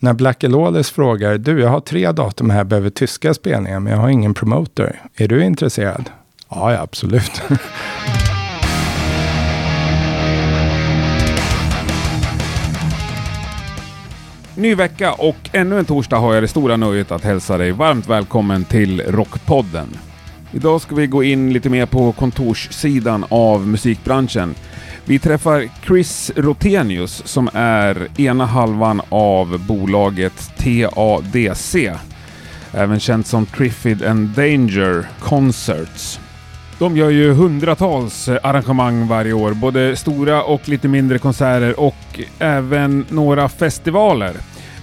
När Black Lawless frågar, du jag har 3 datum här, behöver tyska spelningar men jag har ingen promoter. Är du intresserad? Ja, absolut. Ny vecka och ännu en torsdag har jag det stora nöjet att hälsa dig varmt välkommen till Rockpodden. Idag ska vi gå in lite mer på kontorssidan av musikbranschen. Vi träffar Chris Rotenius som är ena halvan av bolaget TADC. Även känt som Triffid and Danger Concerts. De gör ju hundratals arrangemang varje år. Både stora och lite mindre konserter och även några festivaler.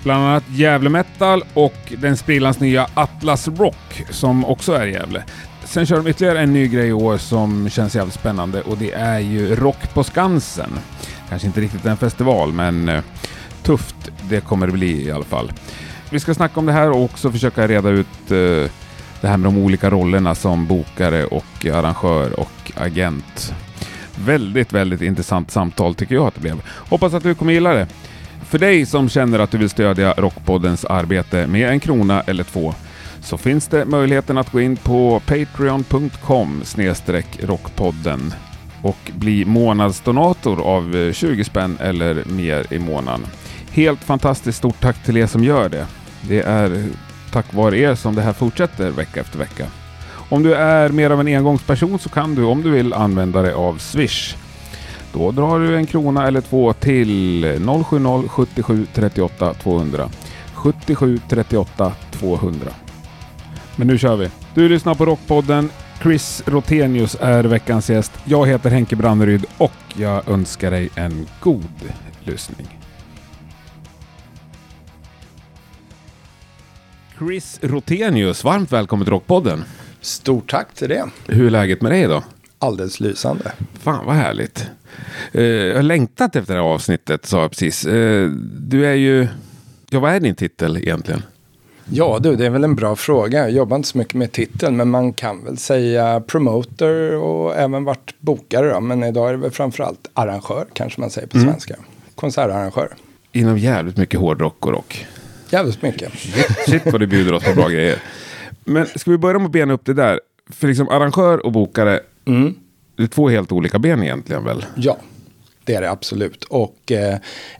Bland annat Gefle Metal och den sprillans nya Atlas Rock som också är i Gefle. Sen kör de ytterligare en ny grej i år som känns jävligt spännande och det är ju Rock på Skansen. Kanske inte riktigt en festival men tufft det kommer det bli i alla fall. Vi ska snacka om det här och också försöka reda ut det här med de olika rollerna som bokare och arrangör och agent. Väldigt, väldigt intressant samtal tycker jag att det blev. Hoppas att du kommer gilla det. För dig som känner att du vill stödja Rockpoddens arbete med 1 krona eller 2 så finns det möjligheten att gå in på patreon.com/rockpodden och bli månadsdonator av 20 spänn eller mer i månaden. Helt fantastiskt stort tack till er som gör det. Det är tack vare er som det här fortsätter vecka efter vecka. Om du är mer av en engångsperson så kan du om du vill använda dig av Swish. Då drar du 1 krona eller 2 till 070 77 38 200. 77 38 200. Men nu kör vi. Du lyssnar på Rockpodden. Chris Rotenius är veckans gäst. Jag heter Henke Branderyd och jag önskar dig en god lyssning. Chris Rotenius, varmt välkommen till Rockpodden. Stort tack till det. Hur är läget med dig idag? Alldeles lysande. Fan vad härligt. Jag har längtat efter det här avsnittet, sa jag precis. Du är ju... Ja, vad är din titel egentligen? Ja du, det är väl en bra fråga. Jag jobbar inte så mycket med titeln, men man kan väl säga promoter och även varit bokare då. Men idag är det väl framförallt arrangör, kanske man säger på svenska. Konsertarrangör. Inom jävligt mycket hårdrock och rock. Jävligt mycket. Shit vad du bjuder oss på bra grejer. Men ska vi börja med att bena upp det där? För liksom arrangör och bokare, det är 2 helt olika ben egentligen väl? Ja, det är det absolut. Och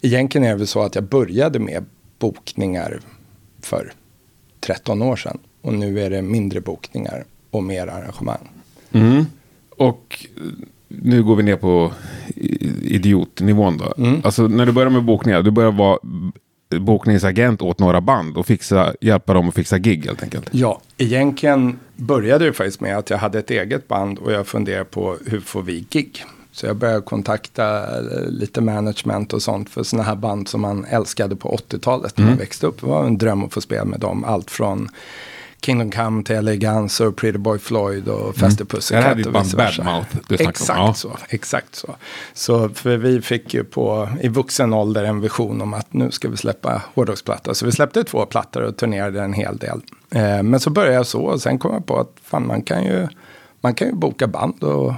egentligen är det väl så att jag började med bokningar för 13 år sedan. Och nu är det mindre bokningar och mer arrangemang. Mm. Och nu går vi ner på idiotnivån då. Mm. Alltså när du börjar med bokningar, du börjar vara bokningsagent åt några band och hjälpa dem att fixa gig helt enkelt. Ja, egentligen började det faktiskt med att jag hade ett eget band och jag funderade på hur får vi gig? Så jag började kontakta lite management och sånt för såna här band som man älskade på 80-talet när man växte upp. Det var en dröm att få spela med dem. Allt från Kingdom Come till Elegance och Pretty Boy Floyd och Fester Pussycat. Det här är ditt band Badmouth. Exakt så. Så för vi fick ju i vuxen ålder en vision om att nu ska vi släppa hårdrocksplattor. Så vi släppte 2 plattor och turnerade en hel del. Men så började jag så och sen kom jag på att fan, man kan ju boka band och...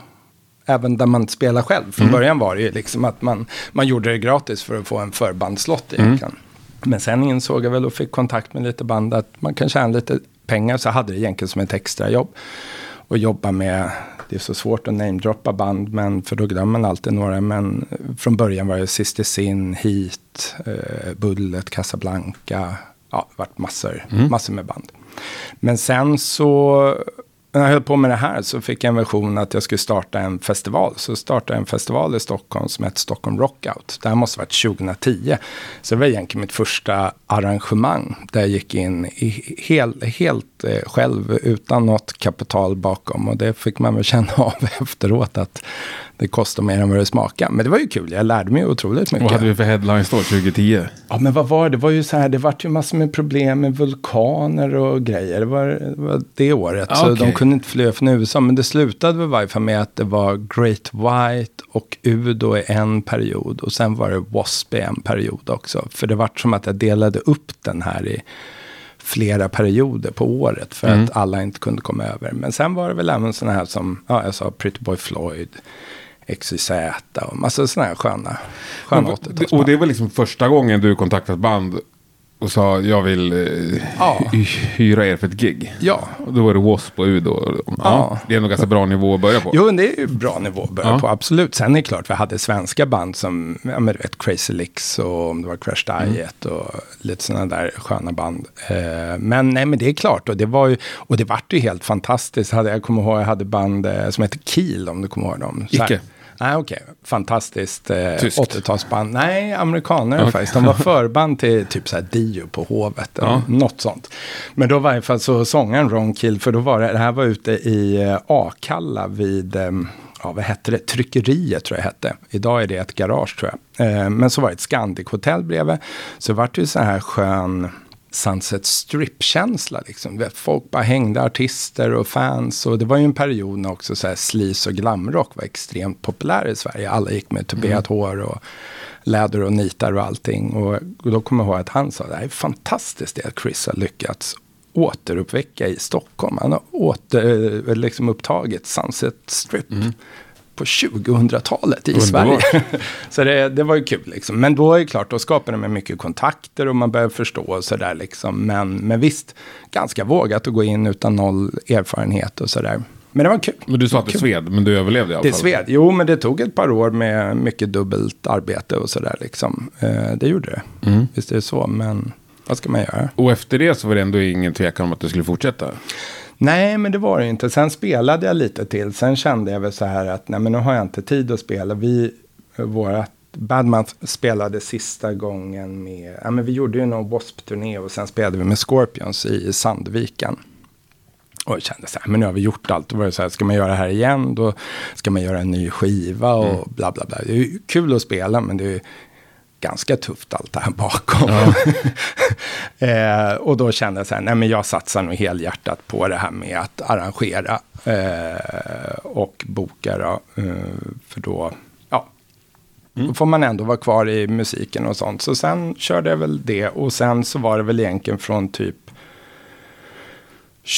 Även där man spelar själv. Från början var det ju liksom att man gjorde det gratis för att få en förbandslott egentligen. Men sen insåg jag väl och fick kontakt med lite band att man kan tjäna lite pengar. Så jag hade det egentligen som ett extra jobb. Och jobba med, det är så svårt att namedroppa band men för då glömmer man alltid några. Men från början var det Sister Sin, Hit, Bullet, Casablanca. Ja, det vart massor med band. Men sen så... När jag höll på med det här så fick jag en version att jag skulle starta en festival. Så startade jag en festival i Stockholm som hette Stockholm Rockout. Det här måste ha varit 2010. Så det var egentligen mitt första arrangemang. Där jag gick in helt själv utan något kapital bakom. Och det fick man väl känna av efteråt att det kostar mer än vad det smakar. Men det var ju kul. Jag lärde mig otroligt mycket. Vad hade vi för headlines då 2010? Ja men vad var det? Det var ju så här, det var ju massor med problem med vulkaner och grejer. Det var det året. Ah, okay. Så de kunde inte flyga från USA. Men det slutade väl varje fall med att det var Great White och Udo i en period. Och sen var det Wasp i en period också. För det var som att jag delade upp den här i flera perioder på året. För att alla inte kunde komma över. Men sen var det väl även såna här som, ja jag sa Pretty Boy Floyd. XYZ och massa sådana här sköna 80-talsband. Och det var liksom första gången du kontaktat band och sa jag vill hyra er för ett gig. Ja. Och då var det Wasp och Udo. Ja. Ja. Det är nog ganska bra nivå att börja på. Jo, det är ju bra nivå att börja på, absolut. Sen är det klart, vi hade svenska band som Crazy Licks och om det var Crash Diet och lite sådana där sköna band. Men nej, men det är klart. Och det var ju, och det vart ju helt fantastiskt. Jag kommer ihåg, jag hade band som heter Kiel, om du kommer ihåg dem. Icke. Nej, okej. Fantastiskt 80-talsband. Nej, amerikaner faktiskt. De var förband till typ så här Dio på Hovet eller något sånt. Men då var i alla fall så sångaren Ron Kill, för då var det här var ute i Akalla vid vad hette det? Tryckeriet tror jag hette. Idag är det ett garage tror jag. Men så var det ett Scandic-hotell bredvid. Så var det ju så här skön Sunset Strip-känsla liksom. Folk bara hängde, artister och fans, och det var ju en period när också så här sleaze och glamrock var extremt populär i Sverige. Alla gick med tuberat hår och läder och nitar och allting, och då kommer jag ihåg att han sa det är fantastiskt det att Chris har lyckats återuppväcka i Stockholm. Han har liksom upptagit Sunset Strip på 2000-talet i Sverige. Så det var ju kul liksom. Men då är det klart, då skapade man mycket kontakter och man började förstå och sådär liksom. Men visst, ganska vågat att gå in utan noll erfarenhet och sådär. Men det var kul. Men du sa att det sved, men du överlevde i alla fall. Det sved, jo, men det tog ett par år med mycket dubbelt arbete och sådär liksom. Det gjorde det. Mm. Visst är det så, men vad ska man göra? Och efter det så var det ändå ingen tvekan om att du skulle fortsätta. Nej, men det var det inte. Sen spelade jag lite till. Sen kände jag väl så här att nej, men nu har jag inte tid att spela. Vårat Badmouth spelade sista gången med... Ja, men vi gjorde ju någon Wasp-turné och sen spelade vi med Scorpions i Sandviken. Och jag kände så här, men nu har vi gjort allt. Då var det så här, ska man göra det här igen? Då ska man göra en ny skiva och bla bla bla. Det är ju kul att spela, men det är ju ganska tufft allt det här bakom. Och då kände jag så här, nej men jag satsar nog helhjärtat på det här med att arrangera och boka då, för då då får man ändå vara kvar i musiken och sånt. Så sen körde jag väl det, och sen så var det väl egentligen från typ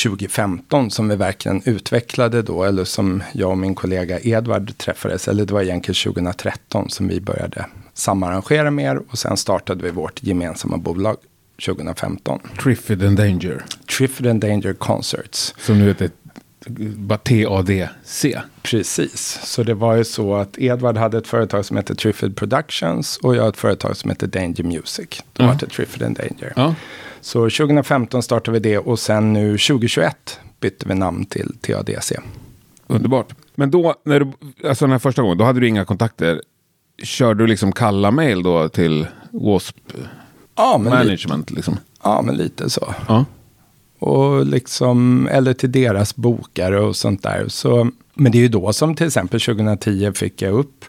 2015 som vi verkligen utvecklade då, eller som jag och min kollega Edvard träffades, eller det var egentligen 2013 som vi började samarrangera mer, och sen startade vi vårt gemensamma bolag 2015. Triffid and Danger. Triffid and Danger Concerts. Som nu heter bara TADC. Precis. Så det var ju så att Edvard hade ett företag som hette Triffid Productions och jag ett företag som hette Danger Music. Då var det Triffid and Danger. Så 2015 startade vi det, och sen nu 2021 bytte vi namn till TADC. Underbart. Men då, när du, alltså den här första gången, då hade du inga kontakter. Kör du liksom kalla mail då till Wasp management lite, liksom? Ja, men lite så. Ja. Och liksom, eller till deras bokare och sånt där. Så, men det är ju då som till exempel 2010 fick jag upp.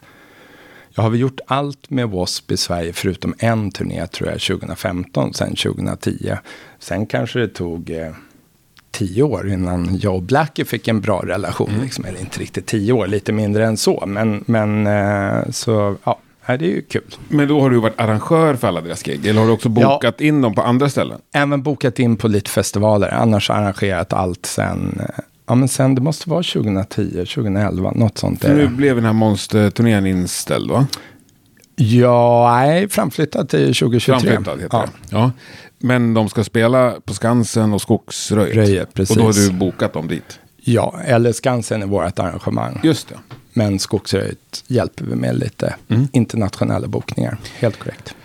Jag har väl gjort allt med Wasp i Sverige förutom en turné tror jag 2015, sen 2010. Sen kanske det tog 10 år innan jag och Blackie fick en bra relation. Liksom. Eller inte riktigt 10 år, lite mindre än så. Men så, ja, det är ju kul. Men då har du varit arrangör för alla deras gig? Eller har du också bokat in dem på andra ställen? Även bokat in på lite festivaler. Annars har jag arrangerat allt sen... Ja, men sen, det måste vara 2010, 2011, något sånt. För nu blev den här monsterturnén inställd, va? Ja, nej, framflyttat till 2023. Framflyttat heter det. Ja. Men de ska spela på Skansen och Skogsröjet. Röjet, precis. Och då har du bokat dem dit. Ja, eller Skansen är vårt arrangemang. Just det. Men Skogsröjet hjälper vi med lite internationella bokningar. Helt korrekt.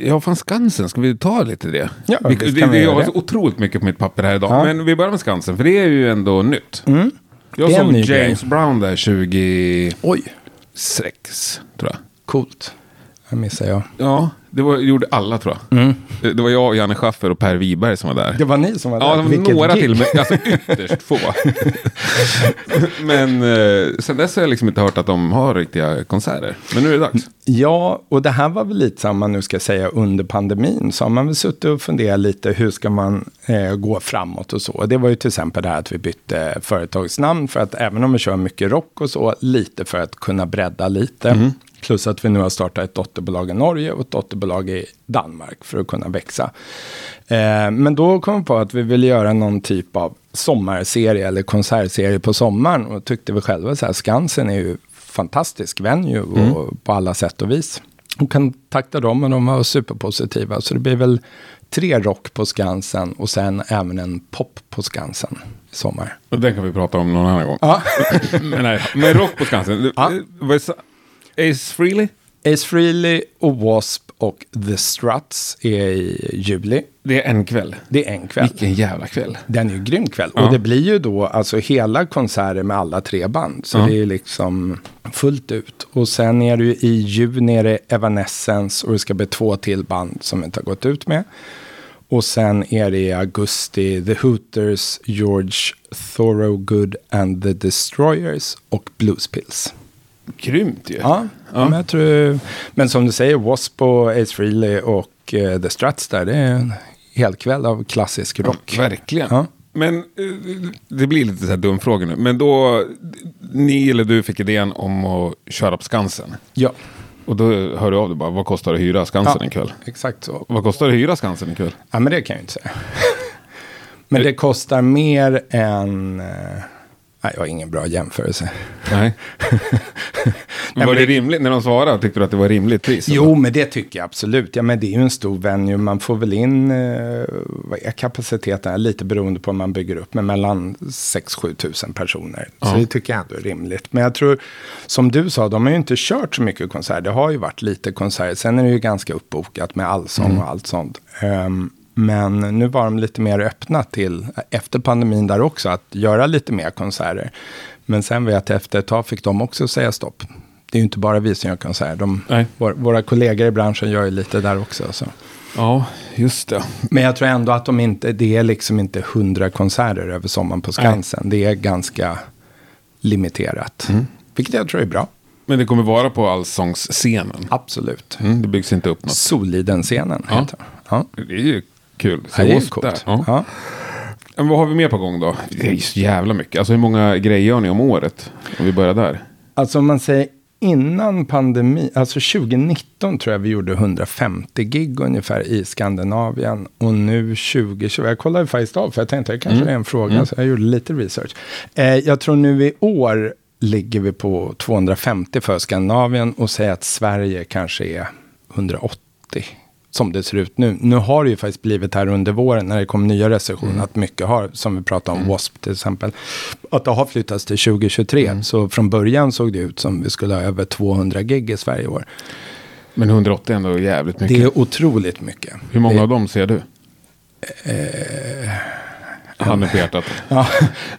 Ja, fan Skansen. Ska vi ta lite det? Ja, jag har så otroligt mycket på mitt papper här idag. Ja. Men vi börjar med Skansen, för det är ju ändå nytt. Mm. Jag såg James Brown där 2006, tror jag. Coolt. Jag missar jag. Ja, det gjorde alla tror jag. Mm. Det var jag, Janne Schaffer och Per Wiberg som var där. Det var ni som var där? Ja, det var några till mig. Alltså ytterst få. Men sen dess har jag liksom inte hört att de har riktiga konserter. Men nu är det dags. Ja, och det här var väl lite samma nu ska jag säga under pandemin. Så har man väl suttit och funderat lite hur ska man gå framåt och så. Och det var ju till exempel det här att vi bytte företagsnamn. För att även om vi kör mycket rock och så, lite för att kunna bredda lite. Mm. Plus att vi nu har startat ett dotterbolag i Norge och ett dotterbolag i Danmark för att kunna växa. Men då kom vi på att vi ville göra någon typ av sommarserie eller konsertserie på sommaren. Och tyckte vi själva så här, Skansen är ju fantastisk venue och på alla sätt och vis. och kontakta dem, men de var superpositiva. Så det blir väl 3 rock på Skansen och sen även en pop på Skansen i sommar. Och den kan vi prata om någon annan gång. Ja. Men rock på Skansen. Ja. Ace Frehley? Ace Frehley och Wasp och The Struts är i juli. Det är en kväll. Det är en kväll. Vilken jävla kväll. Den är ju en grym kväll. Ja. Och det blir ju då alltså hela konserter med alla 3 band. Så det är liksom fullt ut. Och sen är det ju i juni är det Evanescence och det ska bli 2 till band som inte har gått ut med. Och sen är det i augusti The Hooters, George Thorogood and The Destroyers och Blues Pills. Grymt ju. Ja, ja. Men, jag tror, men som du säger, Wasp och Ace Frehley och The Struts där, det är en hel kväll av klassisk rock. Ja, verkligen. Ja. Men det blir lite så här dum fråga nu. Men då, ni eller du fick idén om att köra på Skansen. Ja. Och då hör du av dig bara, vad kostar det att hyra Skansen en kväll? Exakt så. Vad kostar det att hyra Skansen en kväll? Ja, men det kan jag inte säga. Men det kostar mer än... Nej, jag har ingen bra jämförelse. Nej. Men var det rimligt? När de svarade, tyckte du att det var rimligt pris? Jo, eller? Men det tycker jag absolut. Ja, men det är ju en stor venue. Man får väl in kapaciteten är lite beroende på om man bygger upp med mellan 6-7 tusen personer. Ja. Så det tycker jag ändå är rimligt. Men jag tror, som du sa, de har ju inte kört så mycket konserter. Det har ju varit lite konserter. Sen är det ju ganska uppbokat med allsång och allt sånt. Men nu var de lite mer öppna till, efter pandemin där också, att göra lite mer konserter. Men sen vet jag efter ett tag fick de också säga stopp. Det är ju inte bara vi som gör konserter. Våra kollegor i branschen gör ju lite där också. Så. Ja, just det. Men jag tror ändå att det är liksom inte 100 konserter över sommaren på Skansen. Nej. Det är ganska limiterat. Mm. Vilket jag tror är bra. Men det kommer vara på allsångsscenen. Absolut. Mm, det byggs inte upp något. Soliden-scenen heter det. Ja. Det är ju kul. Så det är ju coolt. Ja. Men vad har vi mer på gång då? Det är ju så jävla mycket. Alltså hur många grejer gör ni om året? Om vi börjar där. Alltså om man säger innan pandemin. Alltså 2019 tror jag vi gjorde 150 gig ungefär i Skandinavien. Och nu 2020. Jag kollade faktiskt av för jag tänkte att det kanske är en fråga. Så jag gjorde lite research. Jag tror nu i år ligger vi på 250 för Skandinavien. Och säger att Sverige kanske är 180. Som det ser ut nu. Nu har det ju faktiskt blivit här under våren när det kom nya restriktioner att mycket har, som vi pratade om Wasp till exempel, att det har flyttats till 2023. Så från början såg det ut som vi skulle ha över 200 gig i Sverige i år. Men 180 är ändå jävligt mycket. Det är otroligt mycket. Hur många av dem ser du? Han är på hjärtat. Ja,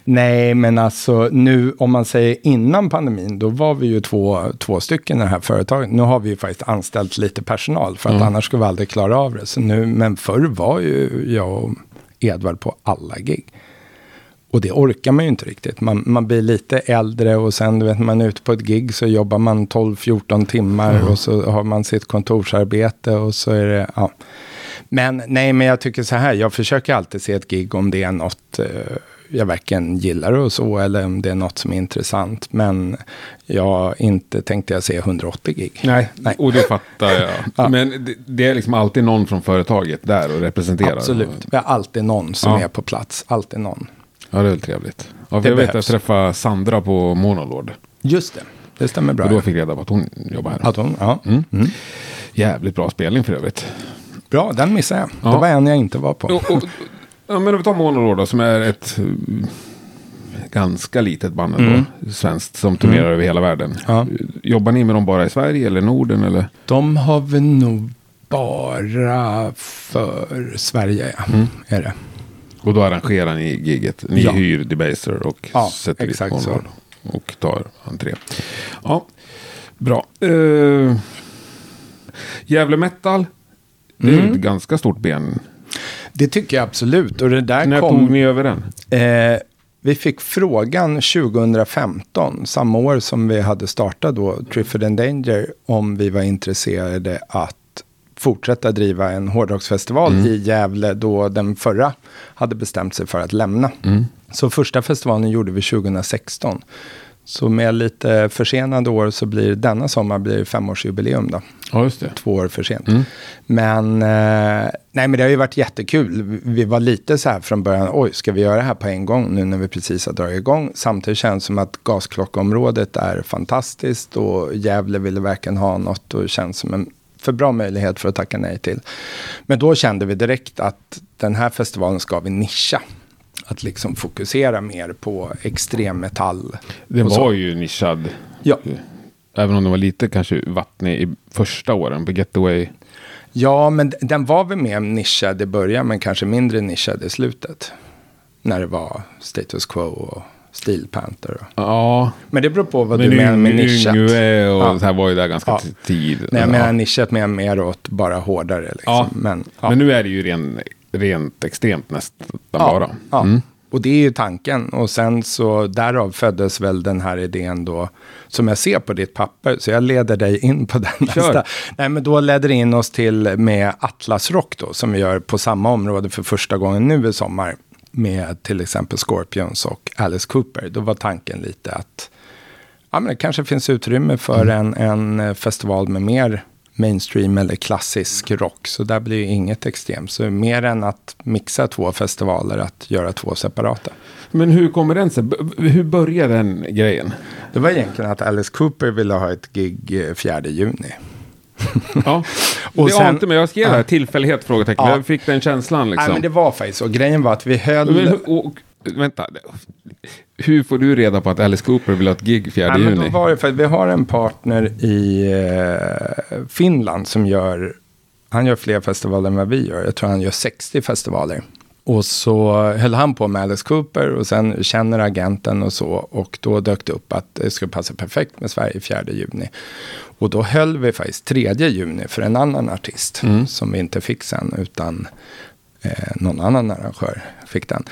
nej, men alltså nu om man säger innan pandemin då var vi ju två stycken i det här företaget. Nu har vi ju faktiskt anställt lite personal för att annars skulle vi aldrig klara av det. Så nu, men förr var ju jag och Edvard på alla gig. Och det orkar man ju inte riktigt. Man blir lite äldre och sen du vet man är ute på ett gig så jobbar man 12-14 timmar och så har man sitt kontorsarbete och så är det... Ja. Men nej, men jag tycker så här, jag försöker alltid se ett gig om det är något jag verkligen gillar och så, eller om det är något som är intressant, men inte tänkte jag se 180 gig. Nej. Och det fattar jag. Ja. Men det är liksom alltid någon från företaget där och representerar. Absolut, det är alltid någon som är på plats, alltid någon. Ja, det är väl trevligt. Ja, det jag vet att jag träffade Sandra på Monolord. Just det. Det stämmer bra. Och då fick jag reda på att hon jobbar här. Att hon, ja. Mm. Jävligt bra spelning för övrigt. Bra, den missade jag. Ja. Det var en jag inte var på. Men om vi tar Monolord då, som är ett ganska litet band då, svenskt, som turnerar över hela världen. Ja. Jobbar ni med dem bara i Sverige eller Norden? Eller? De har vi nog bara för Sverige, är det. Och då arrangerar ni giget. Ni hyr debaser och sätter dit Monolord. Och tar entré. Ja, bra. Gefle Metal. Det är ett ganska stort ben. Det tycker jag absolut. Och det där när tog ni över den? Vi fick frågan 2015, samma år som vi hade startat då Triffid and Danger, om vi var intresserade att fortsätta driva en hårdrocksfestival i Gävle då den förra hade bestämt sig för att lämna. Så första festivalen gjorde vi 2016. Så med lite försenade år så blir denna sommar blir 5-årsjubileum då. Ja, just det. 2 år för sent. Men nej, men det har ju varit jättekul. Vi var lite så här från början, oj, ska vi göra det här på en gång nu när vi precis har dragit igång? Samtidigt känns det som att gasklockområdet är fantastiskt och Gävle ville verkligen ha något och känns som en för bra möjlighet för att tacka nej till. Men då kände vi direkt att den här festivalen ska vi nischa. Att liksom fokusera mer på extremmetall. Det var ju nischad. Ja. Även om den var lite kanske vattnig i första åren på Getaway. Ja, men den var väl mer nischad i början men kanske mindre nischad i slutet. När det var Status Quo och Steel Panther. Ja. Men det beror på vad men du menar med nischat. Men Yngve och så här var ju där ganska tid. Nej, jag menar nischat mer åt bara hårdare. Liksom. Ja. Men nu är det ju rent extremt nästan bara. Ja. Mm. Och det är ju tanken. Och sen så därav föddes väl den här idén då som jag ser på ditt papper. Så jag leder dig in på den nästa. Nej, men då leder det in oss till med Atlas Rock då. Som vi gör på samma område för första gången nu i sommar. Med till exempel Scorpions och Alice Cooper. Då var tanken lite att men det kanske finns utrymme för en festival med mer mainstream eller klassisk rock. Så där blir ju inget extremt. Så mer än att mixa två festivaler, att göra två separata. Men hur kommer den sig? Hur började den grejen? Det var egentligen att Alice Cooper ville ha ett gig 4 juni. Ja, och sen, inte med jag skrev här tillfällighet frågetecken. Jag fick den känslan liksom. Nej, men det var faktiskt så. Grejen var att vi höll... vänta, hur får du reda på att Alice Cooper vill ha ett gig 4 juni? Men då var det för att vi har en partner i Finland som han gör fler festivaler än vad vi gör. Jag tror han gör 60 festivaler. Och så höll han på med Alice Cooper och sen känner agenten och så. Och då dök det upp att det skulle passa perfekt med Sverige 4 juni. Och då höll vi faktiskt 3 juni för en annan artist som vi inte fick sen utan... någon annan arrangör fick den.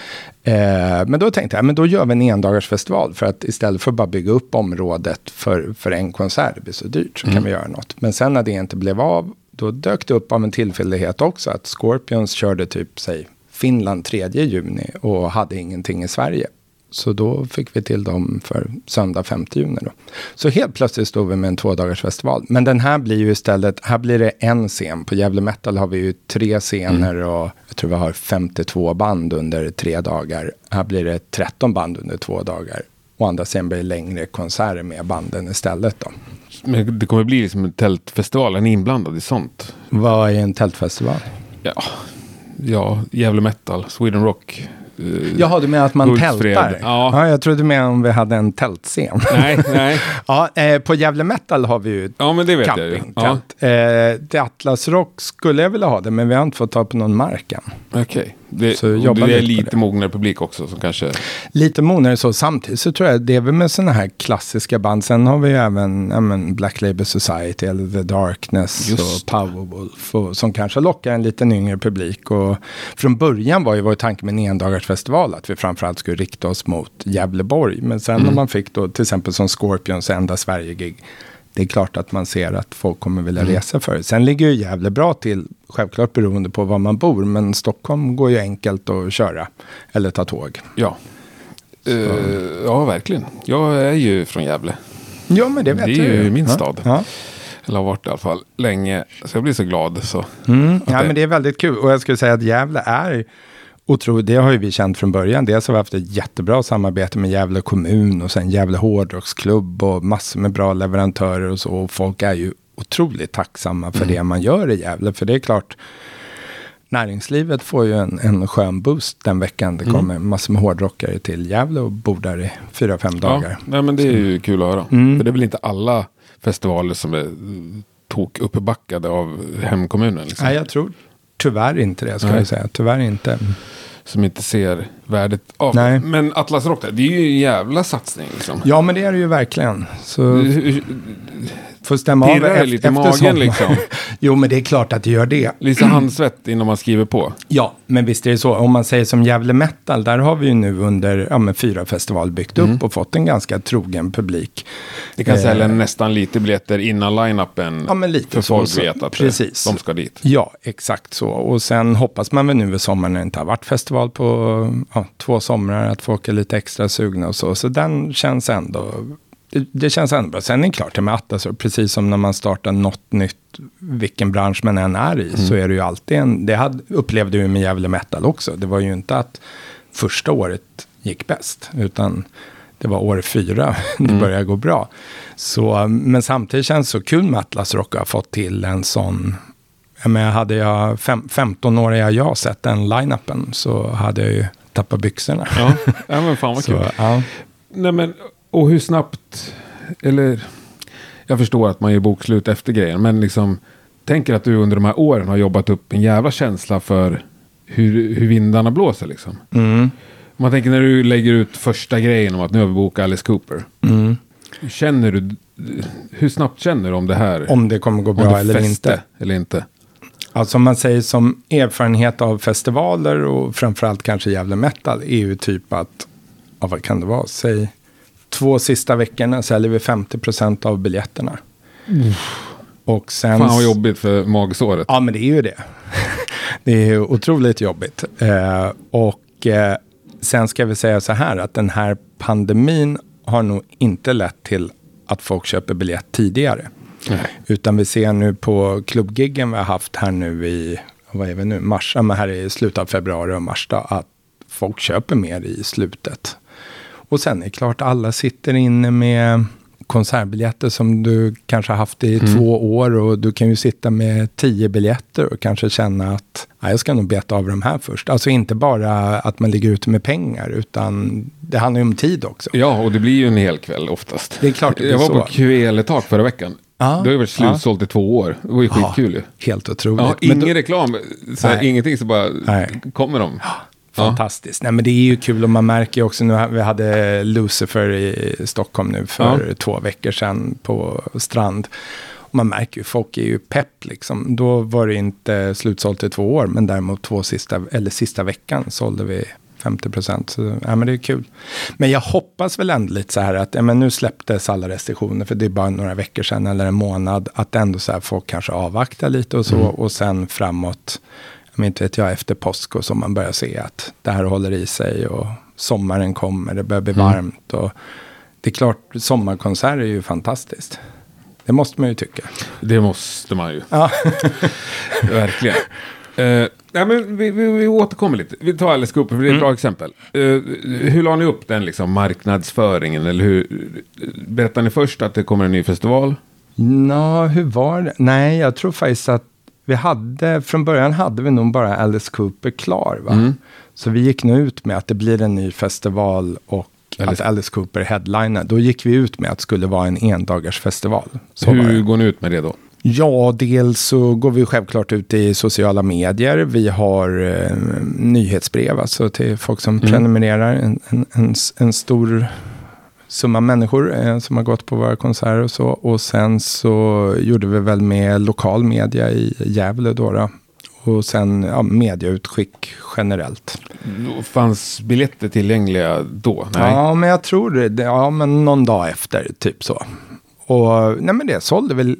Men då tänkte jag, men då gör vi en endagarsfestival för att istället för att bara bygga upp området för en konsert, det blir så dyrt, så kan vi göra något. Men sen när det inte blev av, då dök det upp av en tillfällighet också att Scorpions körde typ, säg, Finland 3 juni och hade ingenting i Sverige. Så då fick vi till dem för söndag 5 juni då. Så helt plötsligt stod vi med en 2-dagarsfestival. Men den här blir ju istället, här blir det en scen. På Gefle Metal har vi ju 3 scener och jag tror vi har 52 band under 3 dagar. Här blir det 13 band under 2 dagar. Och andra scen blir längre konserter med banden istället då. Men det kommer bli liksom en tältfestival, en inblandad i sånt. Vad är en tältfestival? Ja, Gefle Metal, Sweden Rock... Jaha, du menar att man tältar? Ja, jag trodde med om vi hade en tältscen. Nej. På Gefle Metal har vi ju campingtält. Det Atlas Rock skulle jag vilja ha det, men vi har inte fått ta på någon mark än. Okej. Det är lite mognare publik också som kanske... Lite mognare så. Samtidigt så tror jag det är väl med sådana här klassiska band. Sen har vi ju även Black Label Society eller The Darkness och Powerwolf och, som kanske lockar en liten yngre publik. Och från början var ju vår tanke med en endagarsfestival att vi framförallt skulle rikta oss mot Gävleborg. Men sen när man fick då till exempel som Scorpions enda Sverige-gig, det är klart att man ser att folk kommer vilja resa för det. Sen ligger ju jävligt bra till, självklart beroende på var man bor. Men Stockholm går ju enkelt att köra eller ta tåg. Ja, verkligen. Jag är ju från Gävle. Ja, men det vet jag. Det är ju min stad. Ja. Eller har varit i alla fall länge. Så jag blir så glad. Så. Men det är väldigt kul. Och jag skulle säga att Gävle är... otroligt, det har ju vi känt från början. Dels har vi haft ett jättebra samarbete med Gävle kommun och sen Gävle hårdrocksklubb och massor med bra leverantörer och så. Och folk är ju otroligt tacksamma för det man gör i Gävle. För det är klart, näringslivet får ju en skön boost den veckan. Det kommer massor med hårdrockare till Gävle och bor där i 4-5 dagar. Ja, men det är ju kul att höra. För det är väl inte alla festivaler som är uppbackade av hemkommunen liksom. Nej, jag tror tyvärr inte det, ska jag säga. Tyvärr inte. Som inte ser värdet av. Nej. Men Atlas Rock, det är ju en jävla satsning liksom. Ja, men det är det ju verkligen. Så får stämma av lite magen liksom. Jo, men det är klart att det gör det. Lite handsvett innan man skriver på. Ja, men visst är det så. Om man säger som Gefle Metal, där har vi ju nu under 4 festival byggt upp och fått en ganska trogen publik. Det kan sälja nästan lite biljetter innan line-upen. Ja, men lite så. Folk vet att de ska dit. Ja, exakt så. Och sen hoppas man väl nu i sommaren när det inte har varit festival på 2 somrar att folk är lite extra sugna och så. Så den känns ändå... Det känns ändå bra. Sen är det klart, med Atlas, precis som när man startar något nytt, vilken bransch man än är i, så är det ju alltid upplevde ju med Gefle Metal också. Det var ju inte att första året gick bäst, utan det var år 4 det började gå bra. Så, men samtidigt känns det så kul med Atlas Rock har fått till en sån. Men hade jag 15-åriga jag sett den line-upen så hade jag ju tappat byxorna. Ja, ja men fan vad kul. Så, ja. Nej, men, och hur snabbt, eller jag förstår att man gör bokslut efter grejen, men liksom, tänker att du under de här åren har jobbat upp en jävla känsla för hur vindarna blåser liksom. Mm. Man tänker när du lägger ut första grejen om att nu överboka Alice Cooper. Mm. Känner du, hur snabbt känner du om det här? Om det kommer gå bra eller inte? Alltså man säger som erfarenhet av festivaler och framförallt kanske Gefle Metal är ju typ att, ja, vad kan det vara? Säg 2 sista veckorna säljer vi 50% av biljetterna. Mm. Och sen, fan vad jobbigt för magsåret. Ja men det är ju det. Det är ju otroligt jobbigt. Och sen ska vi säga så här att den här pandemin har nog inte lett till att folk köper biljett tidigare. Nej. Utan vi ser nu på klubbgiggen vi har haft här nu i, vad är vi nu, mars, ja, men här i slutet av februari och mars då, att folk köper mer i slutet. Och sen är det klart alla sitter inne med konsertbiljetter som du kanske har haft i 2 år och du kan ju sitta med 10 biljetter och kanske känna att jag ska nog beta av de här först. Alltså inte bara att man ligger ute med pengar utan det handlar ju om tid också. Ja, och det blir ju en hel kväll oftast. Det är klart det. Jag var så på QL-tak förra veckan. Ah, det har ju varit slutsålt i 2 år. Det var ju skitkul ju. Helt otroligt. Ja, ingen reklam, såhär, ingenting så bara kommer de. Fantastiskt. Ja. Nej, men det är ju kul och man märker ju också nu, vi hade Lucifer i Stockholm nu för 2 veckor sedan på Strand. Och man märker ju, folk är ju pepp liksom. Då var det inte slutsålt i 2 år, men däremot sista veckan sålde vi 50%. Så, ja, men det är kul. Men jag hoppas väl ändå lite så här att men nu släpptes alla restriktioner för det är bara några veckor sedan eller en månad, att ändå så här folk kanske avvaktar lite och så och sen framåt. Men inte vet jag, efter påsk och så man börjar se att det här håller i sig och sommaren kommer, det börjar bli varmt och det är klart, sommarkonserter är ju fantastiskt. Det måste man ju tycka. Det måste man ju. Ja. Verkligen. Nej, men vi återkommer lite. Vi tar Alice Cooper för det är ett bra exempel. Hur la ni upp den liksom, marknadsföringen? Eller hur, berättar ni först att det kommer en ny festival? Nå, hur var det? Nej, jag tror faktiskt att från början hade vi nog bara Alice Cooper klar, va? Mm. Så vi gick nu ut med att det blir en ny festival och att Alice Cooper headliner. Då gick vi ut med att det skulle vara en endagarsfestival. Så hur går ni ut med det då? Ja, dels så går vi självklart ut i sociala medier. Vi har nyhetsbrev alltså till folk som prenumererar. En stor summa människor som har gått på våra konserter och så. Och sen så gjorde vi väl med lokal media i Gävle då. Och sen medieutskick generellt. Fanns biljetter tillgängliga då? Nej. Ja, men jag tror det. Ja, men någon dag efter, typ så. Och nej, men det sålde väl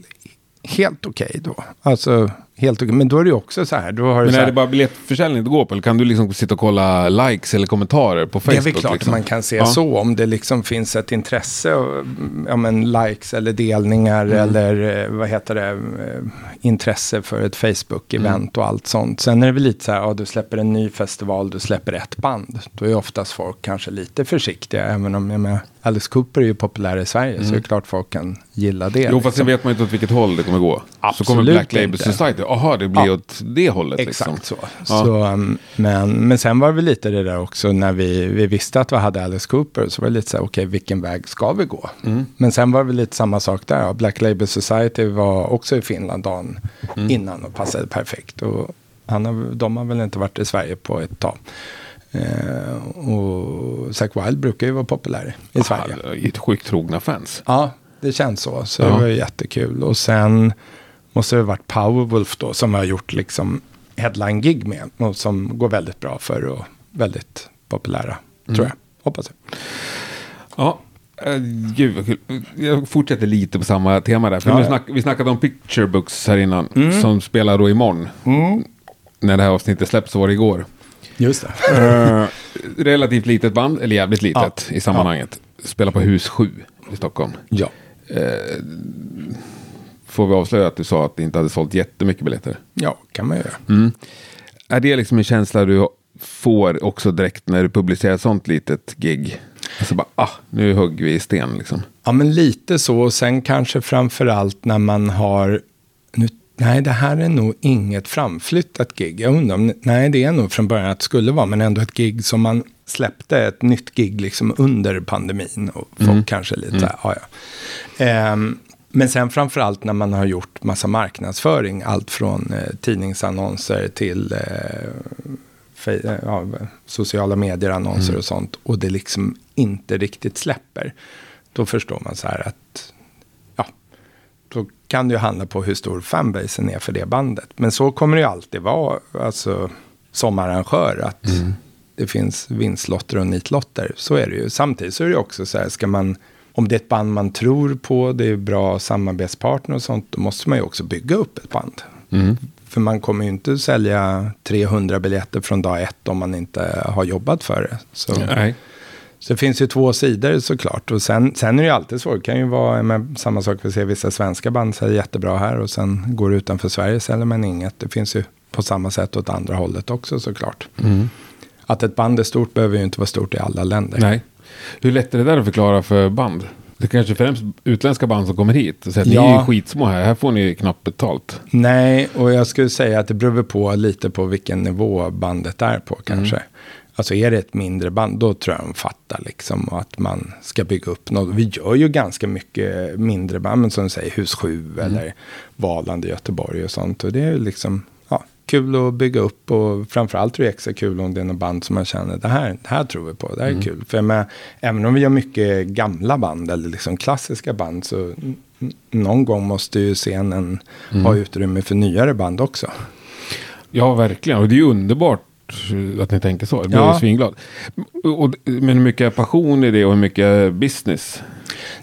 helt okej då. Alltså, helt okej. Men då är det ju också så här. Då har men så här, är det bara biljettförsäljning att gå på? Eller kan du liksom sitta och kolla likes eller kommentarer på Facebook? Det är väl klart liksom? Man kan se så. Om det liksom finns ett intresse. Och, ja, men likes eller delningar eller vad heter det? Intresse för ett Facebook-event och allt sånt. Sen är det väl lite så här. Ja, du släpper en ny festival, du släpper ett band. Då är oftast folk kanske lite försiktiga. Även om jag menar, Alice Cooper är ju populär i Sverige. Så är det klart folk kan gilla det. Jo, liksom. Fast sen vet man inte åt vilket håll det kommer gå. Absolut så kommer Black Label Society. Jaha, det blir åt det hållet. Exakt liksom. Så men sen var vi lite det där också när vi visste att vi hade Alice Cooper så var det lite så här, okej, vilken väg ska vi gå? Mm. Men sen var det lite samma sak där. Black Label Society var också i Finland dagen innan och passade perfekt. Och de har väl inte varit i Sverige på ett tag. Och Zach Wilde brukar ju vara populär i Sverige. Ett sjukt trogna fans. Ja, det känns så. Så det var ju jättekul. Och sen måste det ha varit Powerwolf då som har gjort liksom headline-gig med och som går väldigt bra för och väldigt populära, tror jag. Hoppas jag. Ja, gud vad kul. Jag fortsätter lite på samma tema där. För vi snackade om Picture Books här innan som spelar då imorgon. Mm. När det här avsnittet släpps så var det igår. Just det. Relativt litet band, eller jävligt litet i sammanhanget. Spelar på Hus 7 i Stockholm. Ja. Får vi avslöja att du sa att det inte hade sålt jättemycket biljetter? Ja, kan man göra. Är det liksom en känsla du får också direkt när du publicerar sånt litet gig? Alltså bara, nu hugger vi i sten liksom. Ja, men lite så. Sen kanske framförallt när man har... Nej, det här är nog inget framflyttat gig. Jag undrar om, nej, det är nog från början att det skulle vara, men ändå ett gig som man släppte, ett nytt gig liksom under pandemin och folk kanske lite så här, ja. Men sen framförallt när man har gjort massa marknadsföring, allt från tidningsannonser till sociala medierannonser och sånt, och det liksom inte riktigt släpper, då förstår man så här att så kan det ju handla på hur stor fanbasen är för det bandet. Men så kommer det ju alltid vara, alltså, som arrangör, att det finns vinstlotter och nitlotter. Så är det ju. Samtidigt så är det också så här, ska man, om det är ett band man tror på, det är bra samarbetspartner och sånt, då måste man ju också bygga upp ett band. Mm. För man kommer ju inte sälja 300 biljetter från dag ett om man inte har jobbat för det. Så. Nej. Så det finns ju två sidor såklart. Och sen är det ju alltid svårt. Det kan ju vara med samma sak. Vi ser vissa svenska band säljer jättebra här. Och sen går det utanför Sverige säljer man inget. Det finns ju på samma sätt åt andra hållet också såklart. Mm. Att ett band är stort behöver ju inte vara stort i alla länder. Nej. Hur lätt är det där att förklara för band? Det kanske främst utländska band som kommer hit. Så att ni är ju skitsmå här. Här får ni knappt betalt. Nej, och jag skulle säga att det beror på lite på vilken nivå bandet är på kanske. Mm. Alltså är det ett mindre band, då tror jag de fattar liksom att man ska bygga upp något. Vi gör ju ganska mycket mindre band, men som säger Hus 7 eller Valand i Göteborg och sånt. Och det är ju liksom kul att bygga upp, och framförallt är det extra kul om det är någon band som man känner, det här tror vi på, det här är kul. För men, även om vi gör mycket gamla band eller liksom klassiska band, så någon gång måste ju scenen ha utrymme för nyare band också. Ja, verkligen. Och det är ju underbart att ni tänker så. Jag blir svinglad. Men hur mycket passion är det och hur mycket business?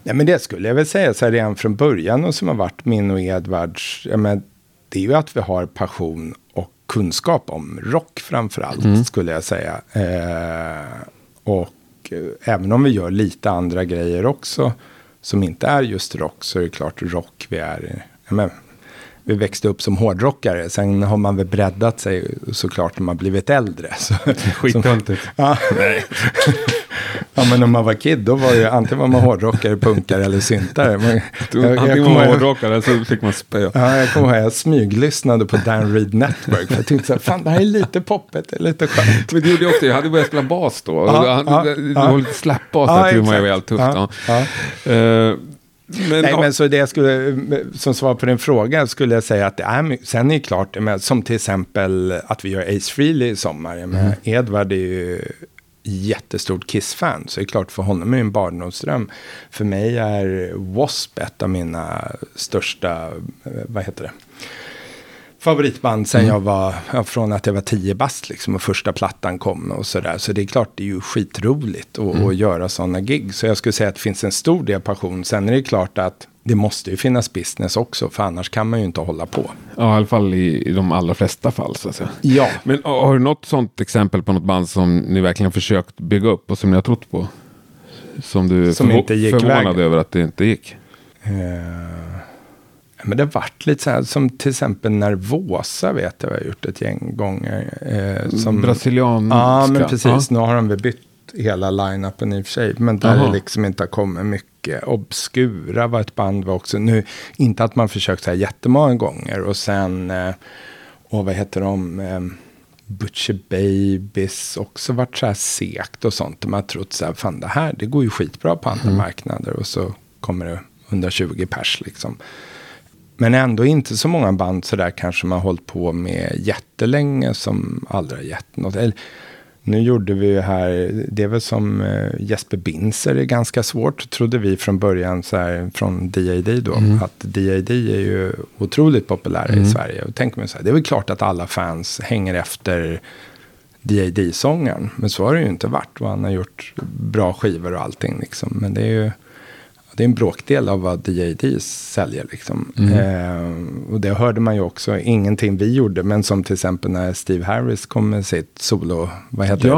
Nej, men det skulle jag väl säga så här redan från början, och som har varit min och Edvards, men det är ju att vi har passion och kunskap om rock framförallt skulle jag säga. Och även om vi gör lite andra grejer också som inte är just rock, så är det klart rock vi är. Vi växte upp som hårdrockare. Sen har man väl breddat sig såklart när man blivit äldre. Skitöntigt. Ja. Nej. Ja, men när man var kid, då var ju antingen var man hårdrockare, punkare eller syntare. Antingen var man hårdrockare så fick man spö. Ja, jag kommer ihåg, jag smyglyssnade på Dan Reed Network. Jag tänkte så här, fan, det här är lite poppet, lite skönt. Men det gjorde jag också, jag hade börjat spela bas då. Det var lite slappbas, jag tror man var helt tufft. Men, nej, men så det skulle, som svar på din fråga, skulle jag säga att det är sen är det klart, som till exempel att vi gör Ace Frehley i sommar. Edvard är ju jättestort Kiss-fan, så det är klart för honom är en barndomsdröm. För mig är Wasp ett av mina största, favoritband sen jag var, från att jag var 10 bast liksom, och första plattan kom och sådär. Så det är klart, det är ju skitroligt att göra sådana gig. Så jag skulle säga att det finns en stor del passion. Sen är det klart att det måste ju finnas business också, för annars kan man ju inte hålla på. Ja, i alla fall i de allra flesta fall så att säga. Ja. Men har du något sånt exempel på något band som ni verkligen försökt bygga upp och som ni har trott på? Som du förvånad över att det inte gick? Men det har varit lite så här, som till exempel Nervosa vet jag har gjort ett gäng gånger. Som brasilianska. Ja, men precis. Ja. Nu har de väl bytt hela line-upen i och för sig. Men där det liksom inte har kommit mycket. Obskura var ett band var också. Nu, inte att man försökt så här jättemånga gånger. Och sen, Butcher Babies också varit så här sekt och sånt. De har trott så här, fan det här, det går ju skitbra på andra marknader. Och så kommer det 120 pers liksom. Men ändå inte så många band så där kanske man har hållit på med jättelänge som aldrig har gett något. Eller, nu gjorde vi ju här, det är väl som Jesper Binzer är ganska svårt, trodde vi från början så här, från DID då, att DID är ju otroligt populära i Sverige. Och tänker man så här, det är väl klart att alla fans hänger efter DID-sångaren, men så har det ju inte varit. Och han har gjort bra skivor och allting liksom, men det är ju en bråkdel av vad DJD säljer liksom. Och det hörde man ju också, ingenting vi gjorde, men som till exempel när Steve Harris kom med sitt solo,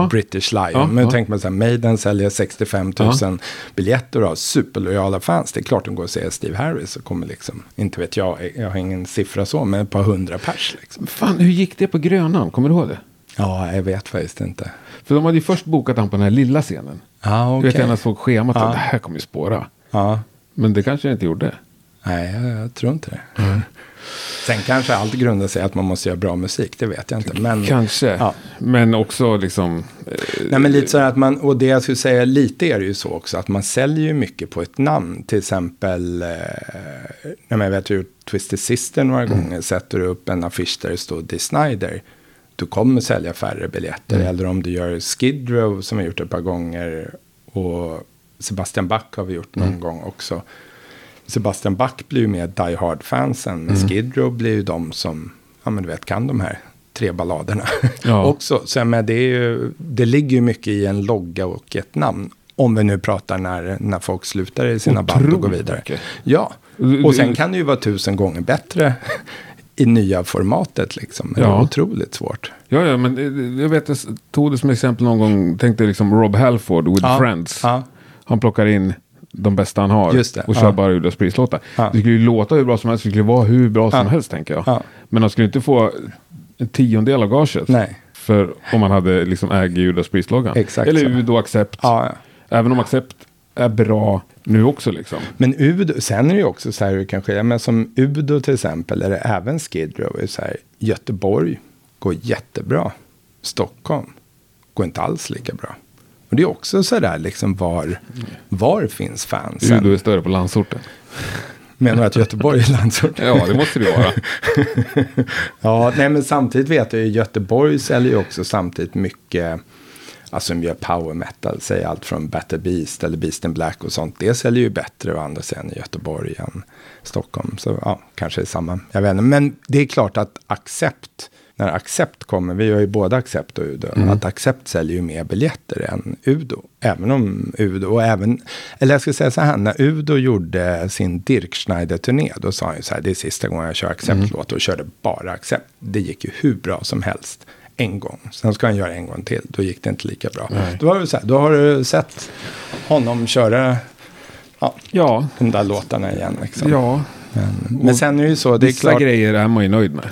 British Lion, men tänker man så här, Maiden säljer 65 000 biljetter och har superlojala fans, det är klart de går och ser Steve Harris och kommer liksom, inte vet jag har ingen siffra så, men ett par 100 pers liksom. Fan, hur gick det på Grönan, kommer du ihåg det? Ja, jag vet faktiskt inte. För de hade ju först bokat han på den här lilla scenen. Ah, okay. Du vet, jag såg schemat att det här kommer ju spåra. Ah. Men det kanske jag inte gjorde. Nej, jag tror inte det. Mm. Sen kanske allt grundar sig att man måste göra bra musik, det vet jag inte. Men, kanske, ja. Men också liksom... Nej, men lite så att man, och det jag skulle säga lite är det ju så också, att man säljer ju mycket på ett namn. Till exempel, när jag vet hur Twisted Sister några gånger sätter du upp en affisch där det står Dee Snider. Du kommer sälja färre biljetter. Mm. Eller om du gör Skid Row som vi gjort ett par gånger, och Sebastian Bach har vi gjort någon gång också. Sebastian Bach blir ju mer Die Hard-fansen. Men Skid Row blir ju de som, ja men du vet, kan de här tre balladerna också. Så jag menar, det ligger ju mycket i en logga och ett namn. Om vi nu pratar när folk slutar i sina band och går vidare. Mycket. Ja, och sen kan det ju vara 1000 gånger bättre i nya formatet liksom. Men det är otroligt svårt. Ja, ja, men jag vet, jag tog det som exempel någon gång, tänkte liksom Rob Halford with Friends. Ja. Han plockar in de bästa han har. Just det, och kör bara Judas Priest-låtar. Det skulle ju låta hur bra som helst. Det skulle vara hur bra som helst, tänker jag. Men han skulle inte få en 10-del av gaget. Nej. För om man hade liksom äger Judas Priest-loggan. Exakt. Eller Udo Accept. Ja. Även om Accept är bra nu också liksom. Men Udo, sen är det ju också så här hur det kan ske. Men som Udo till exempel, eller även Skid Row, är så här, Göteborg går jättebra. Stockholm går inte alls lika bra. Och det är också sådär liksom, var finns fansen? Udo är större på landsorten. Menar du att Göteborg är landsorten? Ja, det måste det vara. Ja, nej, men samtidigt vet jag ju, Göteborg säljer ju också samtidigt mycket, alltså de gör power metal, säger allt från Battle Beast eller Beast in Black och sånt. Det säljer ju bättre å andra sidan i Göteborg än Stockholm. Så ja, kanske är samma. Jag vet inte, men det är klart att Accept... När Accept kommer, vi har ju både Accept och Udo, att Accept säljer ju mer biljetter än Udo. Även om Udo, och även, eller jag ska säga så här, när Udo gjorde sin Dirk Schneider-turné, då sa han ju så här, det är sista gången jag kör Accept-låt, och körde bara Accept. Det gick ju hur bra som helst en gång. Sen ska han göra en gång till, då gick det inte lika bra. Då var det så här, då har du sett honom köra de där låtarna igen. Liksom. Ja. Men sen är det ju så, det är klart, grejer är man ju nöjd med.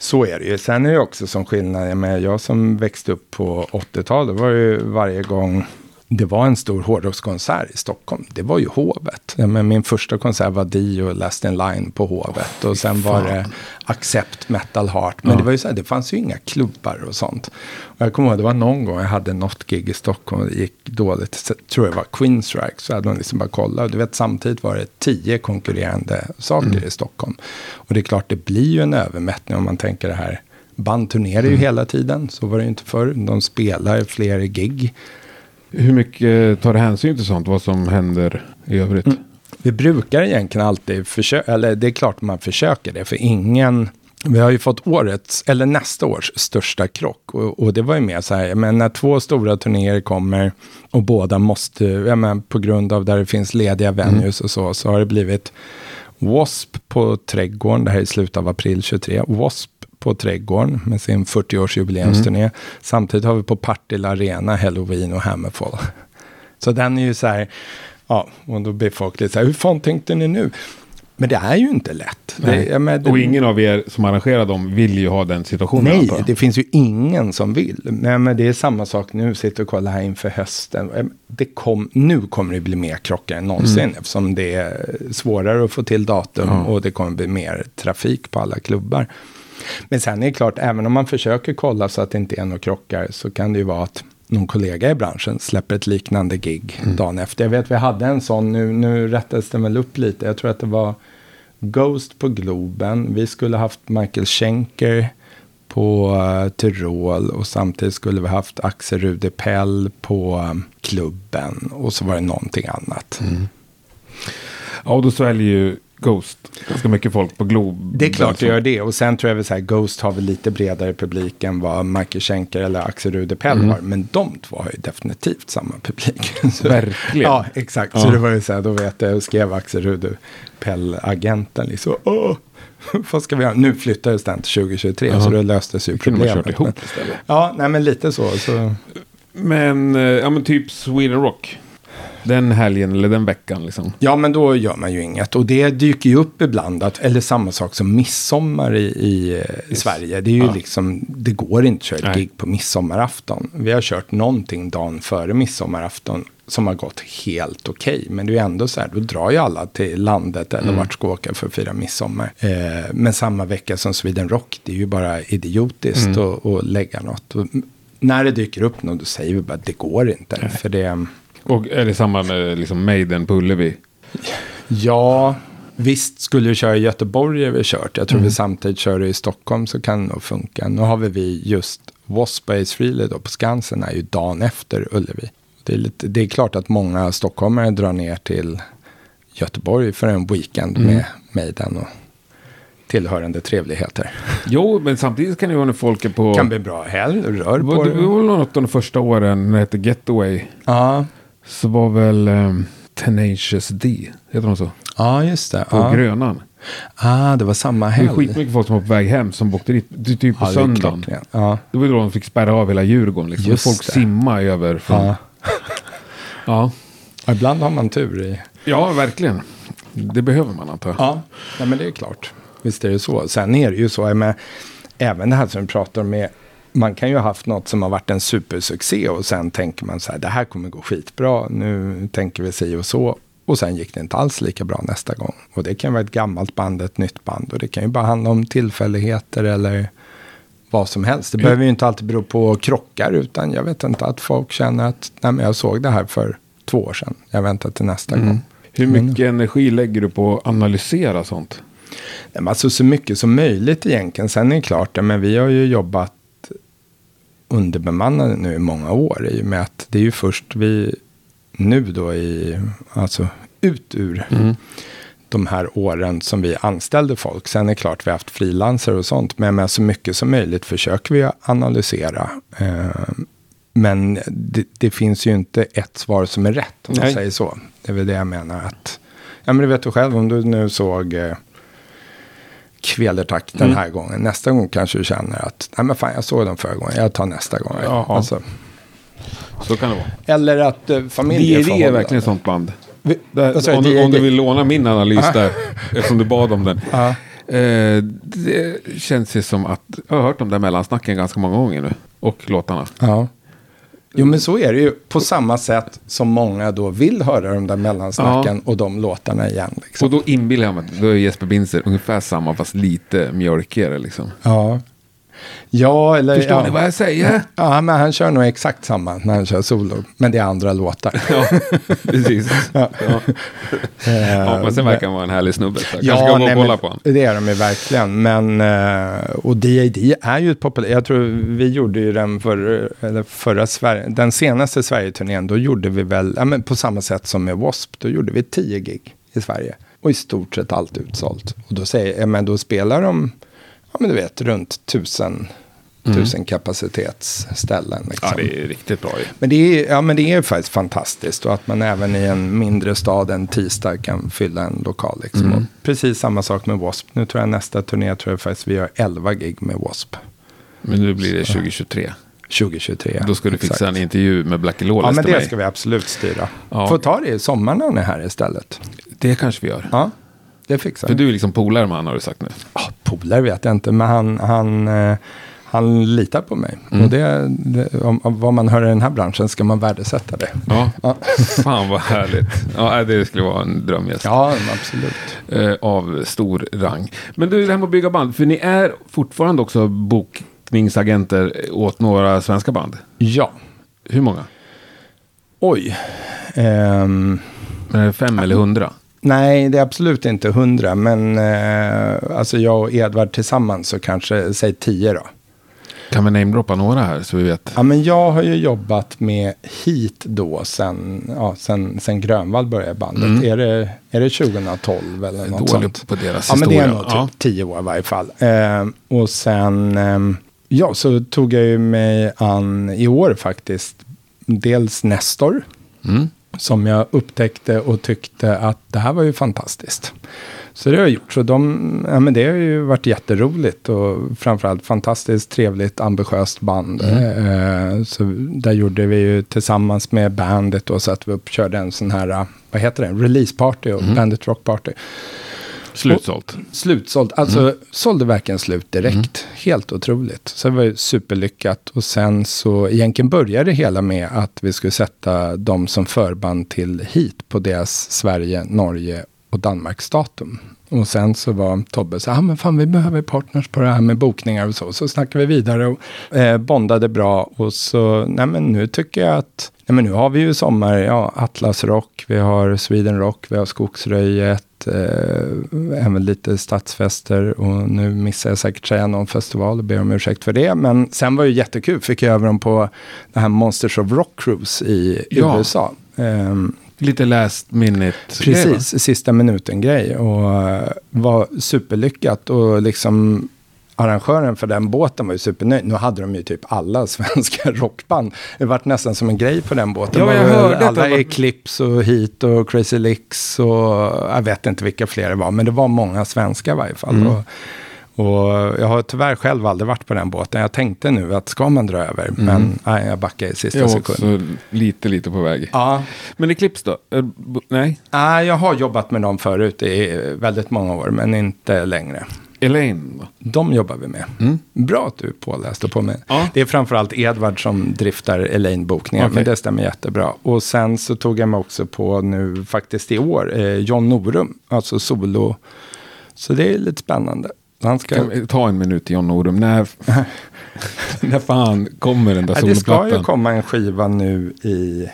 Så är det ju. Sen är det också som skillnad. Jag som växte upp på 80-talet var ju varje gång det var en stor hårdrockskonsert i Stockholm, det var ju Hovet. Men min första konsert var Dio, Last in Line på Hovet. Och sen var det Accept, Metal Heart. Men det var ju så här, det fanns ju inga klubbar och sånt. Och jag kommer ihåg, det var någon gång jag hade något gig i Stockholm och det gick dåligt. Så, tror jag var Queensryche, så hade de liksom bara kollat. Och du vet, samtidigt var det 10 konkurrerande saker i Stockholm. Och det är klart, det blir ju en övermättning om man tänker det här. Band turnerar ju hela tiden, så var det ju inte förr. De spelar fler gig. Hur mycket tar det hänsyn till sånt? Vad som händer i övrigt? Vi brukar egentligen alltid försöka, eller det är klart man försöker det, för ingen, vi har ju fått årets, eller nästa års största krock, och det var ju mer så här, men när två stora turnéer kommer och båda måste, jag menar, på grund av där det finns lediga venues och så har det blivit Wasp på Trädgården, det här i slutet av april 23, Wasp på Trädgården med sin 40-årsjubileumsturné. Samtidigt har vi på Partille Arena Halloween och Hammerfall. Så den är ju så här, ja, och då blir folk lite så här, hur fan tänkte ni nu? Men det är ju inte lätt. Och ingen av er som arrangerar dem vill ju ha den situationen. Nej, det finns ju ingen som vill. Men det är samma sak nu, sitter och kollar här inför hösten. Nu kommer det bli mer krockar än någonsin, eftersom det är svårare att få till datum och det kommer bli mer trafik på alla klubbar. Men sen är det klart, även om man försöker kolla så att det inte är några krockar, så kan det ju vara att någon kollega i branschen släpper ett liknande gig dagen efter. Jag vet, vi hade en sån, nu rättades den väl upp lite. Jag tror att det var Ghost på Globen. Vi skulle haft Michael Schenker på Tyrol, och samtidigt skulle vi haft Axel Rudepell på klubben, och så var det någonting annat. Ja, och då sväljer ju Ghost ganska mycket folk på Globen. Det är klart det gör det. Och sen tror jag väl så här, Ghost har väl lite bredare publik än vad Michael Schenker eller Axel Rudepell har. Men de två har ju definitivt samma publik. Så, verkligen. Ja, exakt. Ja. Så det var ju så här, då vet jag, skrev Axel Rudepell-agenten liksom, vad ska vi göra? Nu flyttades den till 2023, så det löstes ju problemet. Det ihop istället. Ja, nej men lite så. Men typ Sweden Rock. den helgen eller den veckan liksom. Ja, men då gör man ju inget. Och det dyker ju upp ibland, att, eller samma sak som midsommar i Sverige. Det är ju liksom, det går inte att köra gig på midsommarafton. Vi har kört någonting dagen före midsommarafton som har gått helt okej. Men det är ju ändå så här, då drar ju alla till landet eller vart ska åka för att fira midsommar. Men samma vecka som Sweden Rock, det är ju bara idiotiskt att lägga något. Och när det dyker upp något, då säger vi bara att det går inte. Nej. För det... Och är det samma med liksom Maiden på Ullevi? Ja, visst, skulle vi köra i Göteborg har vi kört. Jag tror vi samtidigt kör i Stockholm, så kan det nog funka. Nu har vi just Wasp och Ace Frehley då på Skansen, är ju dagen efter Ullevi. Det är klart att många stockholmare drar ner till Göteborg för en weekend med Maiden och tillhörande trevligheter. Jo, men samtidigt kan ju när folk är på... Kan bli bra helg och rör på det. Det var något av de första åren när det hette Getaway. Ja. Så var väl Tenacious D, heter de så? Ja, just det. På Grönan. Ja, det var samma helg. Det var skitmycket folk som var på väg hem som åkte dit typ på söndagen. Det var då de fick spärra av hela Djurgården. Liksom. Folk simmar över från... Ja. Ibland har man tur i... Ja, verkligen. Det behöver man antar. Ja, men det är klart. Visst är det så. Sen är det ju så. Men även det här som vi pratar med, man kan ju ha haft något som har varit en supersuccé och sen tänker man så här, det här kommer gå skitbra. Nu tänker vi sig och så. Och sen gick det inte alls lika bra nästa gång. Och det kan vara ett gammalt band, ett nytt band. Och det kan ju bara handla om tillfälligheter eller... vad som helst. Det behöver ju inte alltid bero på krockar, utan jag vet inte att folk känner att nej, men jag såg det här för 2 år sedan. Jag väntar till nästa gång. Hur mycket energi lägger du på att analysera sånt? Nej, men alltså så mycket som möjligt egentligen. Sen är det klart, men vi har ju jobbat underbemannade nu i många år i och med att det är ju först vi nu då ut ur de här åren som vi anställde folk. Sen är det klart vi har haft frilansare och sånt. Men så mycket som möjligt försöker vi analysera. Men det finns ju inte ett svar som är rätt om man säger så. Det är väl det jag menar. Att, ja, men det vet du själv. Om du nu såg Kvelertak den här gången. Nästa gång kanske du känner att nej men fan, jag såg den förra gången. Jag tar nästa gång. Alltså. Så kan det vara. Eller att familjeförhållanden. Det är verkligen ett sånt band. Om du vill låna min analys där eftersom du bad om den. Det känns ju som att jag har hört om det mellansnacken ganska många gånger nu och låtarna. Jo, men så är det ju på samma sätt som många då vill höra de där mellansnacken och de låtarna igen liksom. Och då inbillar jag mig att då är Jesper Binzer ungefär samma fast lite mjölkigare liksom. Ja, eller... Förstår ni vad jag säger? Ja, men han kör nog exakt samma när han kör solo. Men det är andra låtar. Ja, precis. Men sen verkar han vara en härlig snubbe. Kanske ska kolla på han. Det är de ju verkligen. Men, och D.I.D. är ju ett populärt... Jag tror vi gjorde ju den den senaste Sverige-turnén. Då gjorde vi väl... Ja, men på samma sätt som med Wasp. Då gjorde vi 10 gig i Sverige. Och i stort sett allt utsålt. Och då säger jag, men då spelar de... Ja, men du vet, runt 1000 kapacitetsställen. Liksom. Ja, det är riktigt bra ju. Men det är faktiskt fantastiskt. Och att man även i en mindre stad en tisdag kan fylla en lokal. Liksom. Mm. Precis samma sak med Wasp. Nu tror jag nästa turné vi gör 11 gig med Wasp. Men nu blir det 2023. 2023. Då ska du fixa en intervju med Blackie Lawless. Ja, men det ska vi absolut styra. Ja. Får ta det i sommaren när ni är här istället. Det kanske vi gör. Ja. Det fixar. För du är liksom polare med han, har du sagt nu. Polare vet jag inte, men han litar på mig. Och vad man hör i den här branschen ska man värdesätta det. Ja. Fan vad härligt. Ja, det skulle vara en drömgäst. Ja, absolut. Av stor rang. Men du, det här med att bygga band, för ni är fortfarande också bokningsagenter åt några svenska band. Ja. Hur många? Oj. Men är det 5 eller 100? Nej, det är absolut inte 100, men alltså jag och Edvard tillsammans så kanske, säg 10 då. Kan vi namedroppa några här så vi vet? Ja, men jag har ju jobbat med Hit då sen Grönvall började bandet. Är det 2012 eller något dåligt sånt? På deras historia. Men det är nog typ 10 år i varje fall. Och sen, så tog jag ju mig an i år faktiskt dels Nestor. som jag upptäckte och tyckte att det här var ju fantastiskt. Så det har jag gjort. Så men det har ju varit jätteroligt och framförallt fantastiskt trevligt, ambitiöst band. Så där gjorde vi ju tillsammans med bandet och så att vi uppkörde en sån här, vad heter det? Releaseparty och Bandit Rock Party. Slutsålt. Alltså sålde verkligen slut direkt. Helt otroligt. Så det var ju superlyckat. Och sen så egentligen började det hela med att vi skulle sätta dem som förband till Hit på deras Sverige, Norge och Danmarks datum. Och sen så var Tobbe så men fan vi behöver partners på det här med bokningar och så. Så snackade vi vidare och bondade bra. Och så, nu tycker jag att nu har vi ju sommar, Atlas Rock, vi har Sweden Rock, vi har Skogsröjet. Även lite stadsfester och nu missar jag säkert säga någon festival och ber om ursäkt för det, men sen var ju jättekul, fick jag över dem på det här Monsters of Rock Cruise i USA. Lite last minute. Precis, sista minuten grej och var superlyckat och liksom arrangören för den båten var ju supernöjd. Nu hade de ju typ alla svenska rockband. Det vart nästan som en grej på den båten. Ja, jag hörde alla Eclipse och Hit och Crazy Licks och jag vet inte vilka fler det var. Men det var många svenska i varje fall. Och jag har tyvärr själv aldrig varit på den båten. Jag tänkte nu att ska man dra över. Men nej, jag backade i sista sekunden. Lite på väg. Ja. Men Eclipse då? Nej? Nej, jag har jobbat med dem förut i väldigt många år. Men inte längre. Elaine. De jobbar vi med. Bra att du påläste på mig. Ja. Det är framförallt Edvard som driftar Elaine-bokningar. Okay. Men det stämmer jättebra. Och sen så tog jag mig också på nu faktiskt i år. John Norum. Alltså solo. Så det är lite spännande. Han ska... Ta en minut till John Norum. När fan kommer den där soloplattan? Det ska ju komma en skiva nu i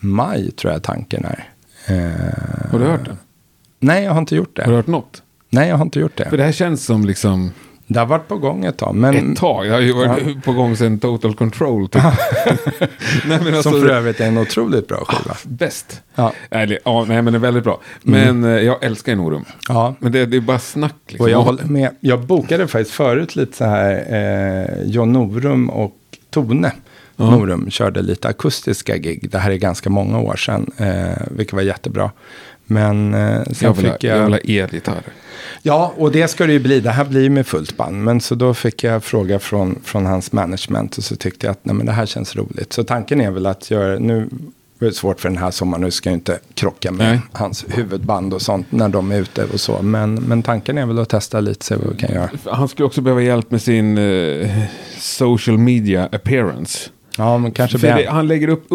maj tror jag tanken är. Har du hört den? Nej, jag har inte gjort det. Har du hört något? Nej, jag har inte gjort det. För det här känns som liksom... Det har varit på gång ett tag. Men... Ett tag? Jag har ju varit på gång sedan Total Control. Typ. Nej, men alltså... Som för övrigt är en otroligt bra skiva. Bäst. Ja. Nej, men det är väldigt bra. Men jag älskar en Norum. Ja. Men det är bara snack. Liksom. Och jag håller med. Jag bokade faktiskt förut lite så här John Norum och Tone. Norum körde lite akustiska gig. Det här är ganska många år sedan. Vilket var jättebra. Men sen jag vill ha elgitarr. Ja, och det ska det ju bli. Det här blir ju med fullt band. Men så då fick jag fråga från hans management. Och så tyckte jag att det här känns roligt. Så tanken är väl att göra... Nu är det svårt för den här sommaren. Nu ska jag inte krocka med hans huvudband och sånt. När de är ute och så. Men tanken är väl att testa lite. Se vad vi kan göra. Han skulle också behöva hjälp med sin social media appearance. Ja, men kanske... Han lägger upp...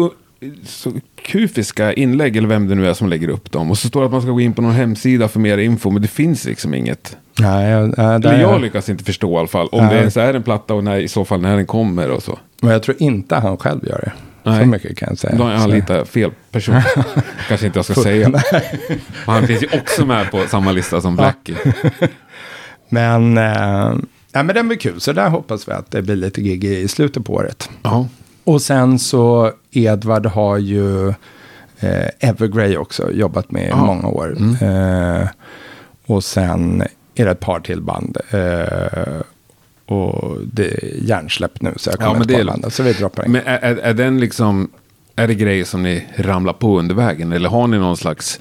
så kufiska inlägg eller vem det nu är som lägger upp dem och så står det att man ska gå in på någon hemsida för mer info, men det finns liksom inget. Jag lyckas inte förstå i alla fall om det ens är en platta och i så fall när den kommer och så. Men jag tror inte han själv gör det. Nej. Så mycket kan jag säga. Då har jag lite fel person. Kanske inte jag ska säga. Han finns ju också med på samma lista som Blackie. Men den blir kul, så där hoppas vi att det blir lite gig i slutet på året. Ja. Och sen så Edvard har ju Evergrey också jobbat med i många år. Och sen är det ett par till band. Och det är järnsläpp nu så jag kommer inte på band. Så vi droppar in. Men är den liksom, är det grejer som ni ramlar på under vägen? Eller har ni någon slags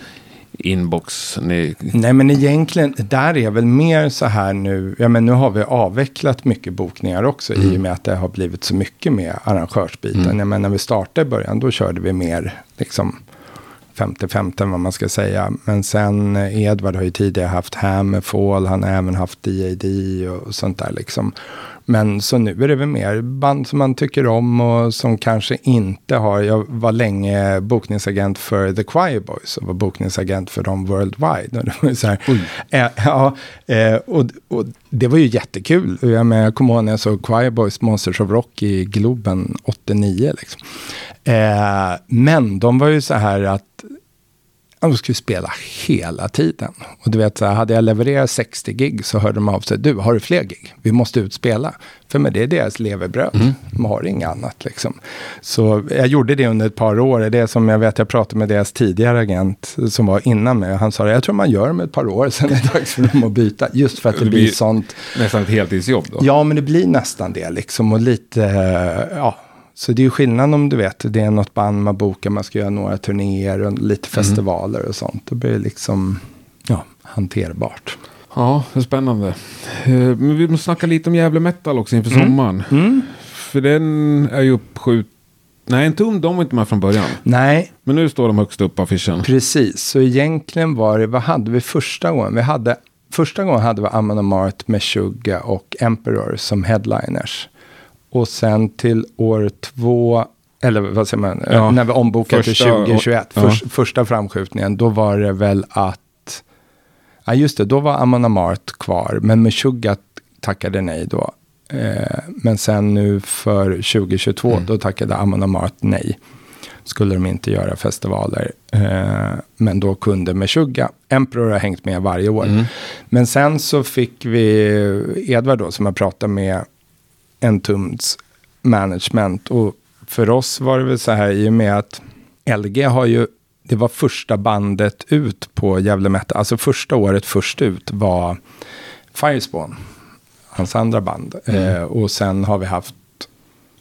inbox? Nej, men egentligen, där är väl mer så här nu, nu har vi avvecklat mycket bokningar också i och med att det har blivit så mycket med arrangörsbiten. Men när vi startade i början, då körde vi mer liksom 50-50 vad man ska säga. Men sen Edvard har ju tidigare haft Hammerfall, han har även haft DAD och sånt där liksom. Men så nu är det väl mer band som man tycker om och som kanske inte har... Jag var länge bokningsagent för The Choir Boys och var bokningsagent för dem worldwide. Och det var ju så här... och det var ju jättekul. Jag kommer ihåg när jag såg Choir Boys Monsters of Rock i Globen 89 liksom. Men de var ju så här att... De skulle spela hela tiden. Och du vet så här, hade jag levererat 60 gig så hörde de av sig, du har du fler gig? Vi måste utspela. För med det är deras levebröd. De har inget annat liksom. Så jag gjorde det under ett par år. Det som jag vet jag pratade med deras tidigare agent som var innan mig. Han sa jag tror man gör med ett par år sen är det dags för dem att byta. Just för att det blir sånt. Nästan ett heltidsjobb då. Ja men det blir nästan det liksom och lite Så det är ju skillnad om du vet, det är något band man bokar, man ska göra några turnéer och lite festivaler och sånt. Då blir det liksom hanterbart. Ja, det är spännande. Men vi måste snacka lite om Gefle Metal också inför sommaren. Mm. För den är ju uppskjuten. Nej, inte de var inte med från början. Nej. Men nu står de högst upp på affischen. Precis, så egentligen var det, vad hade vi första gången? Första gången hade vi Amon Amarth, Meshuggah och Emperor som headliners. Och sen till år 2, eller vad säger man, när vi ombokade till 2021, första framskjutningen, då var det väl att, ja just det, då var Amon Amarth kvar, men Meshuggah tackade nej då. Men sen nu för 2022 då tackade Amon Amarth nej. Skulle de inte göra festivaler. Men då kunde Meshuggah. Emperor har hängt med varje år. Mm. Men sen så fick vi Edvard då som har pratat med Entums management. Och för oss var det väl så här i och med att LG har ju, det var första bandet ut på Gefle Metal. Alltså första året först ut var Firespawn. Hans andra band. Och sen har vi haft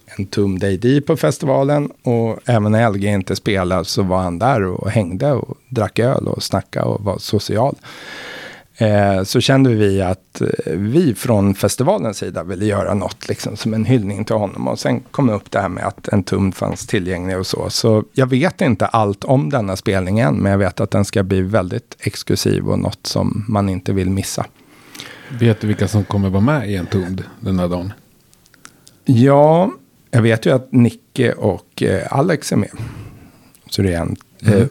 en Tom Day på festivalen och även när LG inte spelade så var han där och hängde och drack öl och snackade och var social. Så kände vi att vi från festivalens sida ville göra något liksom, som en hyllning till honom. Och sen kom upp det här med att en Tom fanns tillgänglig och så. Så jag vet inte allt om denna spelningen, men jag vet att den ska bli väldigt exklusiv och något som man inte vill missa. Vet du vilka som kommer vara med i en Tumd den här dagen? Ja, jag vet ju att Nicke och Alex är med. Så det är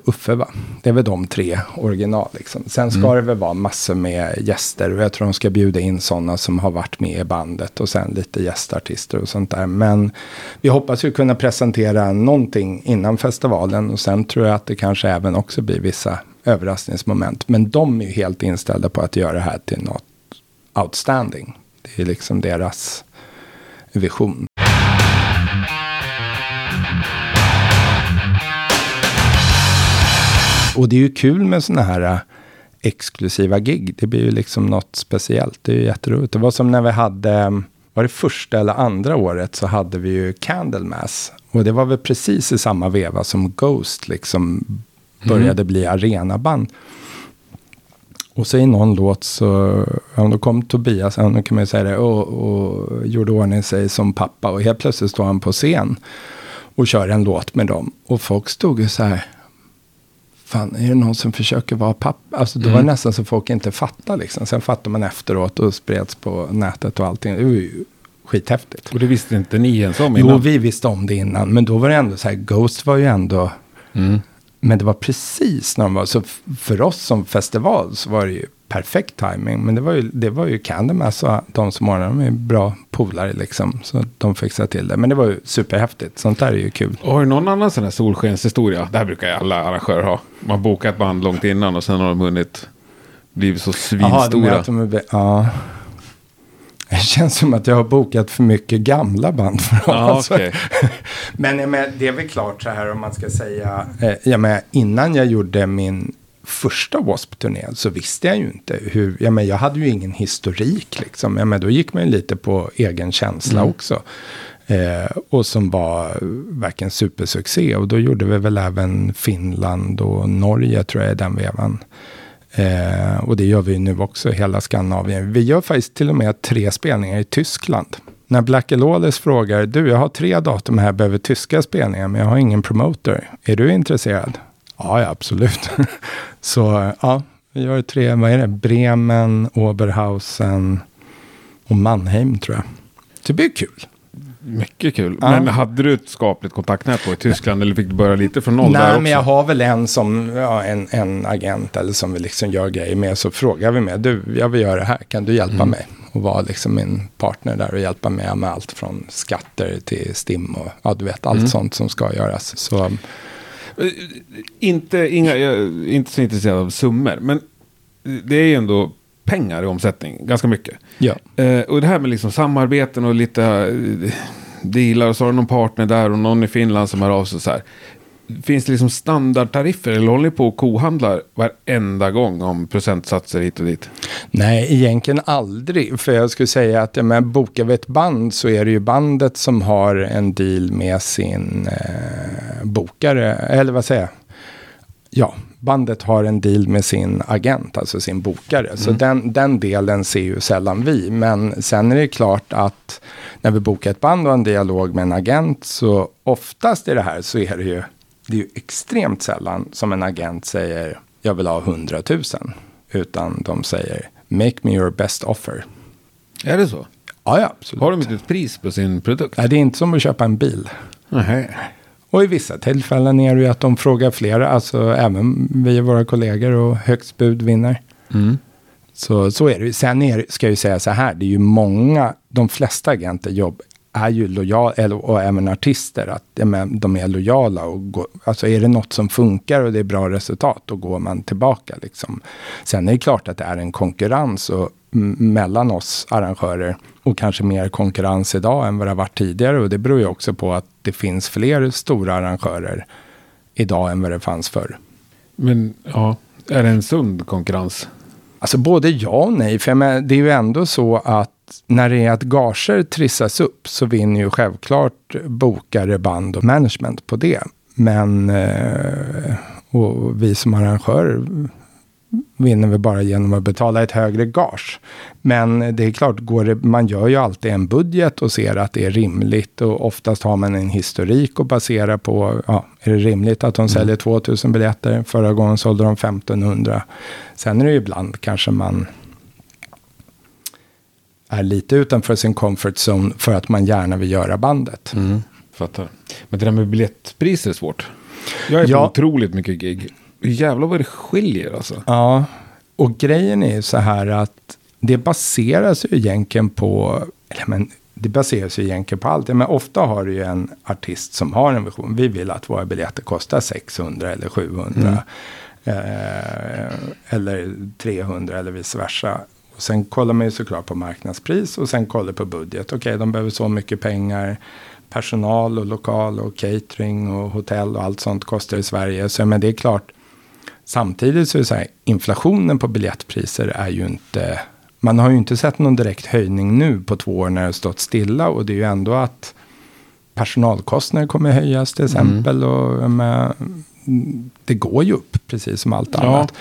Uffe va? Det är väl de tre original liksom. Sen ska det väl vara massor med gäster. Och jag tror de ska bjuda in sådana som har varit med i bandet. Och sen lite gästartister och sånt där. Men vi hoppas ju kunna presentera någonting innan festivalen. Och sen tror jag att det kanske även också blir vissa överraskningsmoment. Men de är ju helt inställda på att göra det här till något outstanding. Det är liksom deras vision. Och det är ju kul med såna här exklusiva gig. Det blir ju liksom något speciellt. Det är ju jätteroligt. Det var som när vi hade, var det första eller andra året så hade vi ju Candlemass. Och det var väl precis i samma veva som Ghost liksom började bli arenaband. Och så i någon låt så då kom Tobias, då kan man ju säga det, och gjorde ordning sig som pappa. Och helt plötsligt står han på scen och kör en låt med dem. Och folk stod ju så här, fan är det någon som försöker vara pappa? Alltså det var nästan så folk inte fattade liksom. Sen fattade man efteråt och spreds på nätet och allting. Det var ju skithäftigt. Och det visste inte ni ens om innan? Jo, vi visste om det innan. Men då var det ändå så här, Ghost var ju ändå... Men det var precis när de var... Så för oss som festival så var det ju perfekt timing. Men det var ju Candlemass och de som ordnade, de är bra polare liksom. Så de fixade till det. Men det var ju superhäftigt. Sånt där är ju kul. Har du någon annan sån här solskenshistoria? Det här brukar ju alla arrangörer ha. Man bokar ett band långt innan och sen har de hunnit blivit så svinstora. Det känns som att jag har bokat för mycket gamla band för dem. Ah, okay. Men det är väl klart så här om man ska säga. Innan jag gjorde min första Wasp-turné så visste jag ju inte hur. Jag hade ju ingen historik liksom. Då gick man ju lite på egen känsla också. Och som var verkligen supersuccé. Och då gjorde vi väl även Finland och Norge tror jag i den vevan. Och det gör vi nu också hela Skandinavien. Vi gör faktiskt till och med 3 spelningar i Tyskland. När Black Label frågar, jag har 3 datum här, behöver tyska spelningar men jag har ingen promoter. Är du intresserad? Ja, absolut. Så ja, vi gör 3, vad är det? Bremen, Oberhausen och Mannheim tror jag. Det blir kul. Mycket kul. Ja. Men hade du ett skapligt kontaktnät på i Tyskland eller fick du börja lite från noll där också? Nej, men jag har väl en som en agent eller som vi liksom gör grejer med, så frågar vi med, jag vill göra det här, kan du hjälpa mig? Och vara liksom min partner där och hjälpa mig med allt från skatter till STIM och du vet, allt sånt som ska göras. Så. Jag är inte så intresserad av summor, men det är ju ändå pengar i omsättning, ganska mycket. Ja. Och det här med liksom samarbeten och lite dealar, och så har någon partner där och någon i Finland som har av sig så här. finns det liksom standardtariffer eller håller ni på och kohandlar varenda gång om procentsatser hit och dit? Nej, egentligen aldrig. För jag skulle säga att bokar vi ett band så är det ju bandet som har en deal med sin bokare. Eller vad säger jag? Ja, bandet har en deal med sin agent, alltså sin bokare. Så den delen ser ju sällan vi. Men sen är det klart att när vi bokar ett band och en dialog med en agent så oftast i det här så är det är ju extremt sällan som en agent säger jag vill ha 100 000. Utan de säger make me your best offer. Är det så? Ja, absolut. Har de inte ett pris på sin produkt? Nej, det är inte som att köpa en bil. Nej. Och i vissa tillfällen är det ju att de frågar flera. Alltså även vi och våra kollegor och högst bud vinner. Mm. Så är det ju. Sen ska jag ju säga så här. Det är ju många, de flesta agenterjobb är ju lojala och även artister. Att de är lojala. Och går, alltså är det något som funkar och det är bra resultat då går man tillbaka liksom. Sen är det klart att det är en konkurrens och mellan oss arrangörer och kanske mer konkurrens idag än vad det har varit tidigare och det beror ju också på att det finns fler stora arrangörer idag än vad det fanns förr. Men ja, är det en sund konkurrens? Alltså både ja och nej, för det är ju ändå så att när det är att gager trissas upp så vinner ju självklart bokare, band och management på det. Men och vi som arrangörer vinner vi bara genom att betala ett högre gage. Men det är klart, man gör ju alltid en budget och ser att det är rimligt. Och oftast har man en historik att basera på. Ja, är det rimligt att de säljer 2000 biljetter? Förra gången sålde de 1500. Sen är det ju ibland kanske man är lite utanför sin comfort zone för att man gärna vill göra bandet. Mm, fattar. Men det där med biljettpriser är svårt. Jag är på otroligt mycket gig. Jävlar vad det skiljer alltså. Ja, och grejen är ju så här att det baseras ju egentligen på, allt. Men ofta har du ju en artist som har en vision. Vi vill att våra biljetter kostar 600 eller 700 eller 300 eller vice versa. Och sen kollar man ju såklart på marknadspris och sen kollar på budget. Okej, de behöver så mycket pengar. Personal och lokal och catering och hotell och allt sånt kostar i Sverige. Så men det är klart, samtidigt så är det så här, inflationen på biljettpriser är ju inte, man har ju inte sett någon direkt höjning nu på 2 år när det har stått stilla och det är ju ändå att personalkostnader kommer höjas till exempel och det går ju upp precis som allt annat.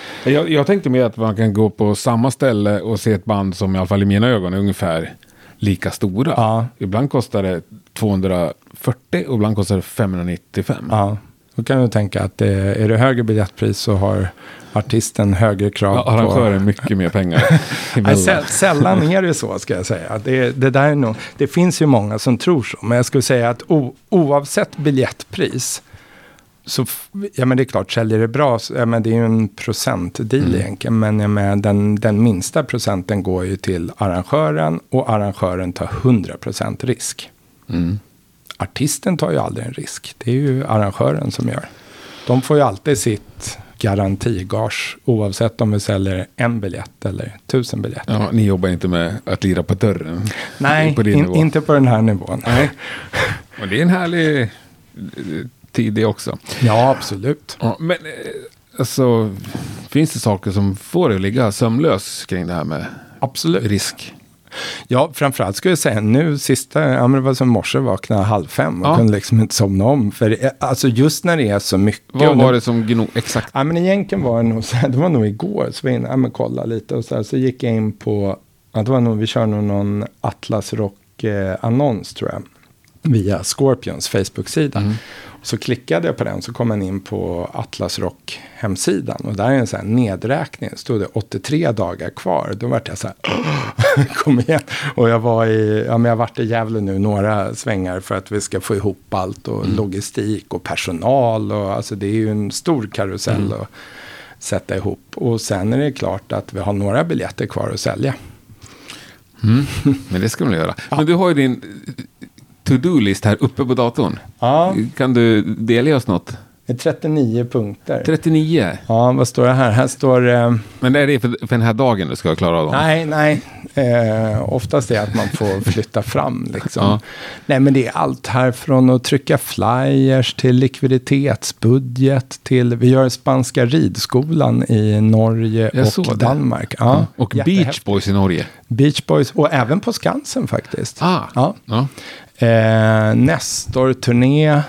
Jag tänkte mer att man kan gå på samma ställe och se ett band som i alla fall i mina ögon är ungefär lika stora. Ja. Ibland kostar det 240 och ibland kostar det 595. Ja, då kan du tänka att är det högre biljettpris så har artisten högre krav på. Arrangören mycket mer pengar. Sällan är det så, ska jag säga. Det där är nog, det finns ju många som tror så, men jag skulle säga att oavsett biljettpris så, det är klart, säljer det bra så, det är ju en procentdeal egentligen, men den minsta procenten går ju till arrangören och arrangören tar 100% risk. Mm. Artisten tar ju aldrig en risk. Det är ju arrangören som gör. De får ju alltid sitt garantigage oavsett om vi säljer en biljett eller 1000 biljetter. Ja, ni jobbar inte med att lira på dörren? Nej, inte på den här nivån. Nej. Och det är en härlig tid också. Ja, absolut. Ja, men alltså, finns det saker som får dig ligga sömlös kring det här med risk? Ja, framförallt skulle jag säga nu sista, det var som morse vaknade 4:30 och kunde liksom inte somna om. För alltså just när det är så mycket. Vad var det som exakt? Ja, men egentligen var det nog så här, det var nog igår så vi in, kolla lite och så gick jag in på, det var nog, vi kör nog någon Atlas Rock annons tror jag, via Scorpions Facebook-sida. Så klickade jag på den så kom man in på Atlas Rock hemsidan och där är en sån här nedräkning, stod det 83 dagar kvar. Då var jag så här kom igen, och jag var jag varit i Gävle nu några svängar för att vi ska få ihop allt och logistik och personal och alltså det är ju en stor karusell att sätta ihop och sen är det klart att vi har några biljetter kvar att sälja. Men det ska man göra. Ja. Men du har ju din to-do-list här uppe på datorn. Ja. Kan du dela oss något? Det är 39 punkter. 39? Ja, vad står det här? Här står... Men är det för den här dagen du ska klara av dem? Nej. Oftast är att man får flytta fram liksom. Ja. Nej, men det är allt här från att trycka flyers till likviditetsbudget till, vi gör Spanska ridskolan i Norge och Danmark. Ja, och Beach Boys i Norge. Beach Boys och även på Skansen faktiskt. Ah. Ja. Ja. Nestor-turné.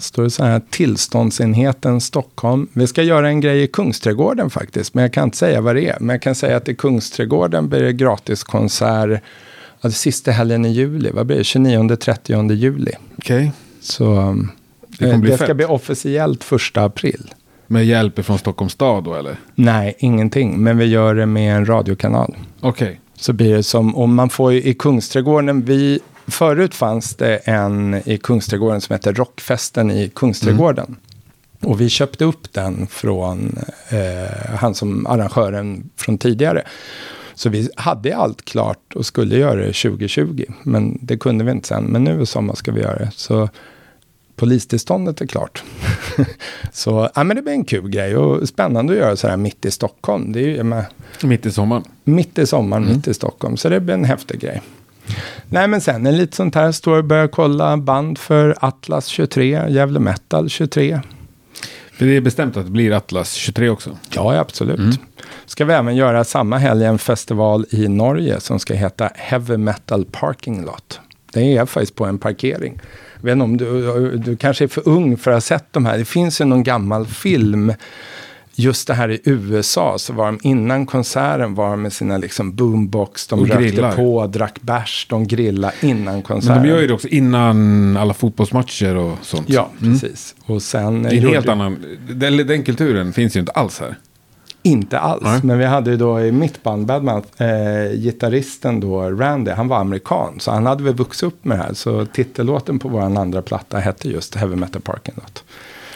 Står det så här, tillståndsenheten Stockholm. Vi ska göra en grej i Kungsträdgården faktiskt, men jag kan inte säga vad det är. Men jag kan säga att i Kungsträdgården blir det gratiskonsert, alltså sista helgen i juli. Vad blir det? 29-30 juli. Okej. Okay. Så det ska bli officiellt 1 april. Med hjälp från Stockholms stad då, eller? Nej, ingenting. Men vi gör det med en radiokanal. Okej. Okay. Så blir det som, om man får i Kungsträdgården, vi... Förut fanns det en i Kungsträdgården som heter Rockfesten i Kungsträdgården. Mm. Och vi köpte upp den från han som arrangören från tidigare. Så vi hade allt klart och skulle göra det 2020. Men det kunde vi inte sen. Men nu i sommar ska vi göra det. Så polistillståndet är klart. Så ja, men det blir en kul grej. Och spännande att göra så här mitt i Stockholm. Det är ju, med, mitt i sommaren. Mitt i sommaren, mitt i Stockholm. Så det blir en häftig grej. Nej, men sen är lite sånt här, står och börjar kolla band för Atlas 23, Gefle Metal 23. För det är bestämt att det blir Atlas 23 också? Ja, absolut. Mm. Ska vi även göra samma helg en festival i Norge som ska heta Heavy Metal Parking Lot. Det är faktiskt på en parkering. Jag vet inte om du kanske är för ung för att ha sett de här. Det finns ju någon gammal film. Just det här i USA så var de innan konserten var med sina liksom boombox, de rökte på, drack bärs, de grillade innan konserten. Men de gör ju det också innan alla fotbollsmatcher och sånt. Ja, precis. Och sen det är helt annan, den kulturen finns ju inte alls här. Inte alls, nej. Men vi hade ju då i mitt band Badmouth, gitarristen då Randy, han var amerikan så han hade väl vuxit upp med det här, så titellåten på vår andra platta hette just Heavy Metal Parking Lot.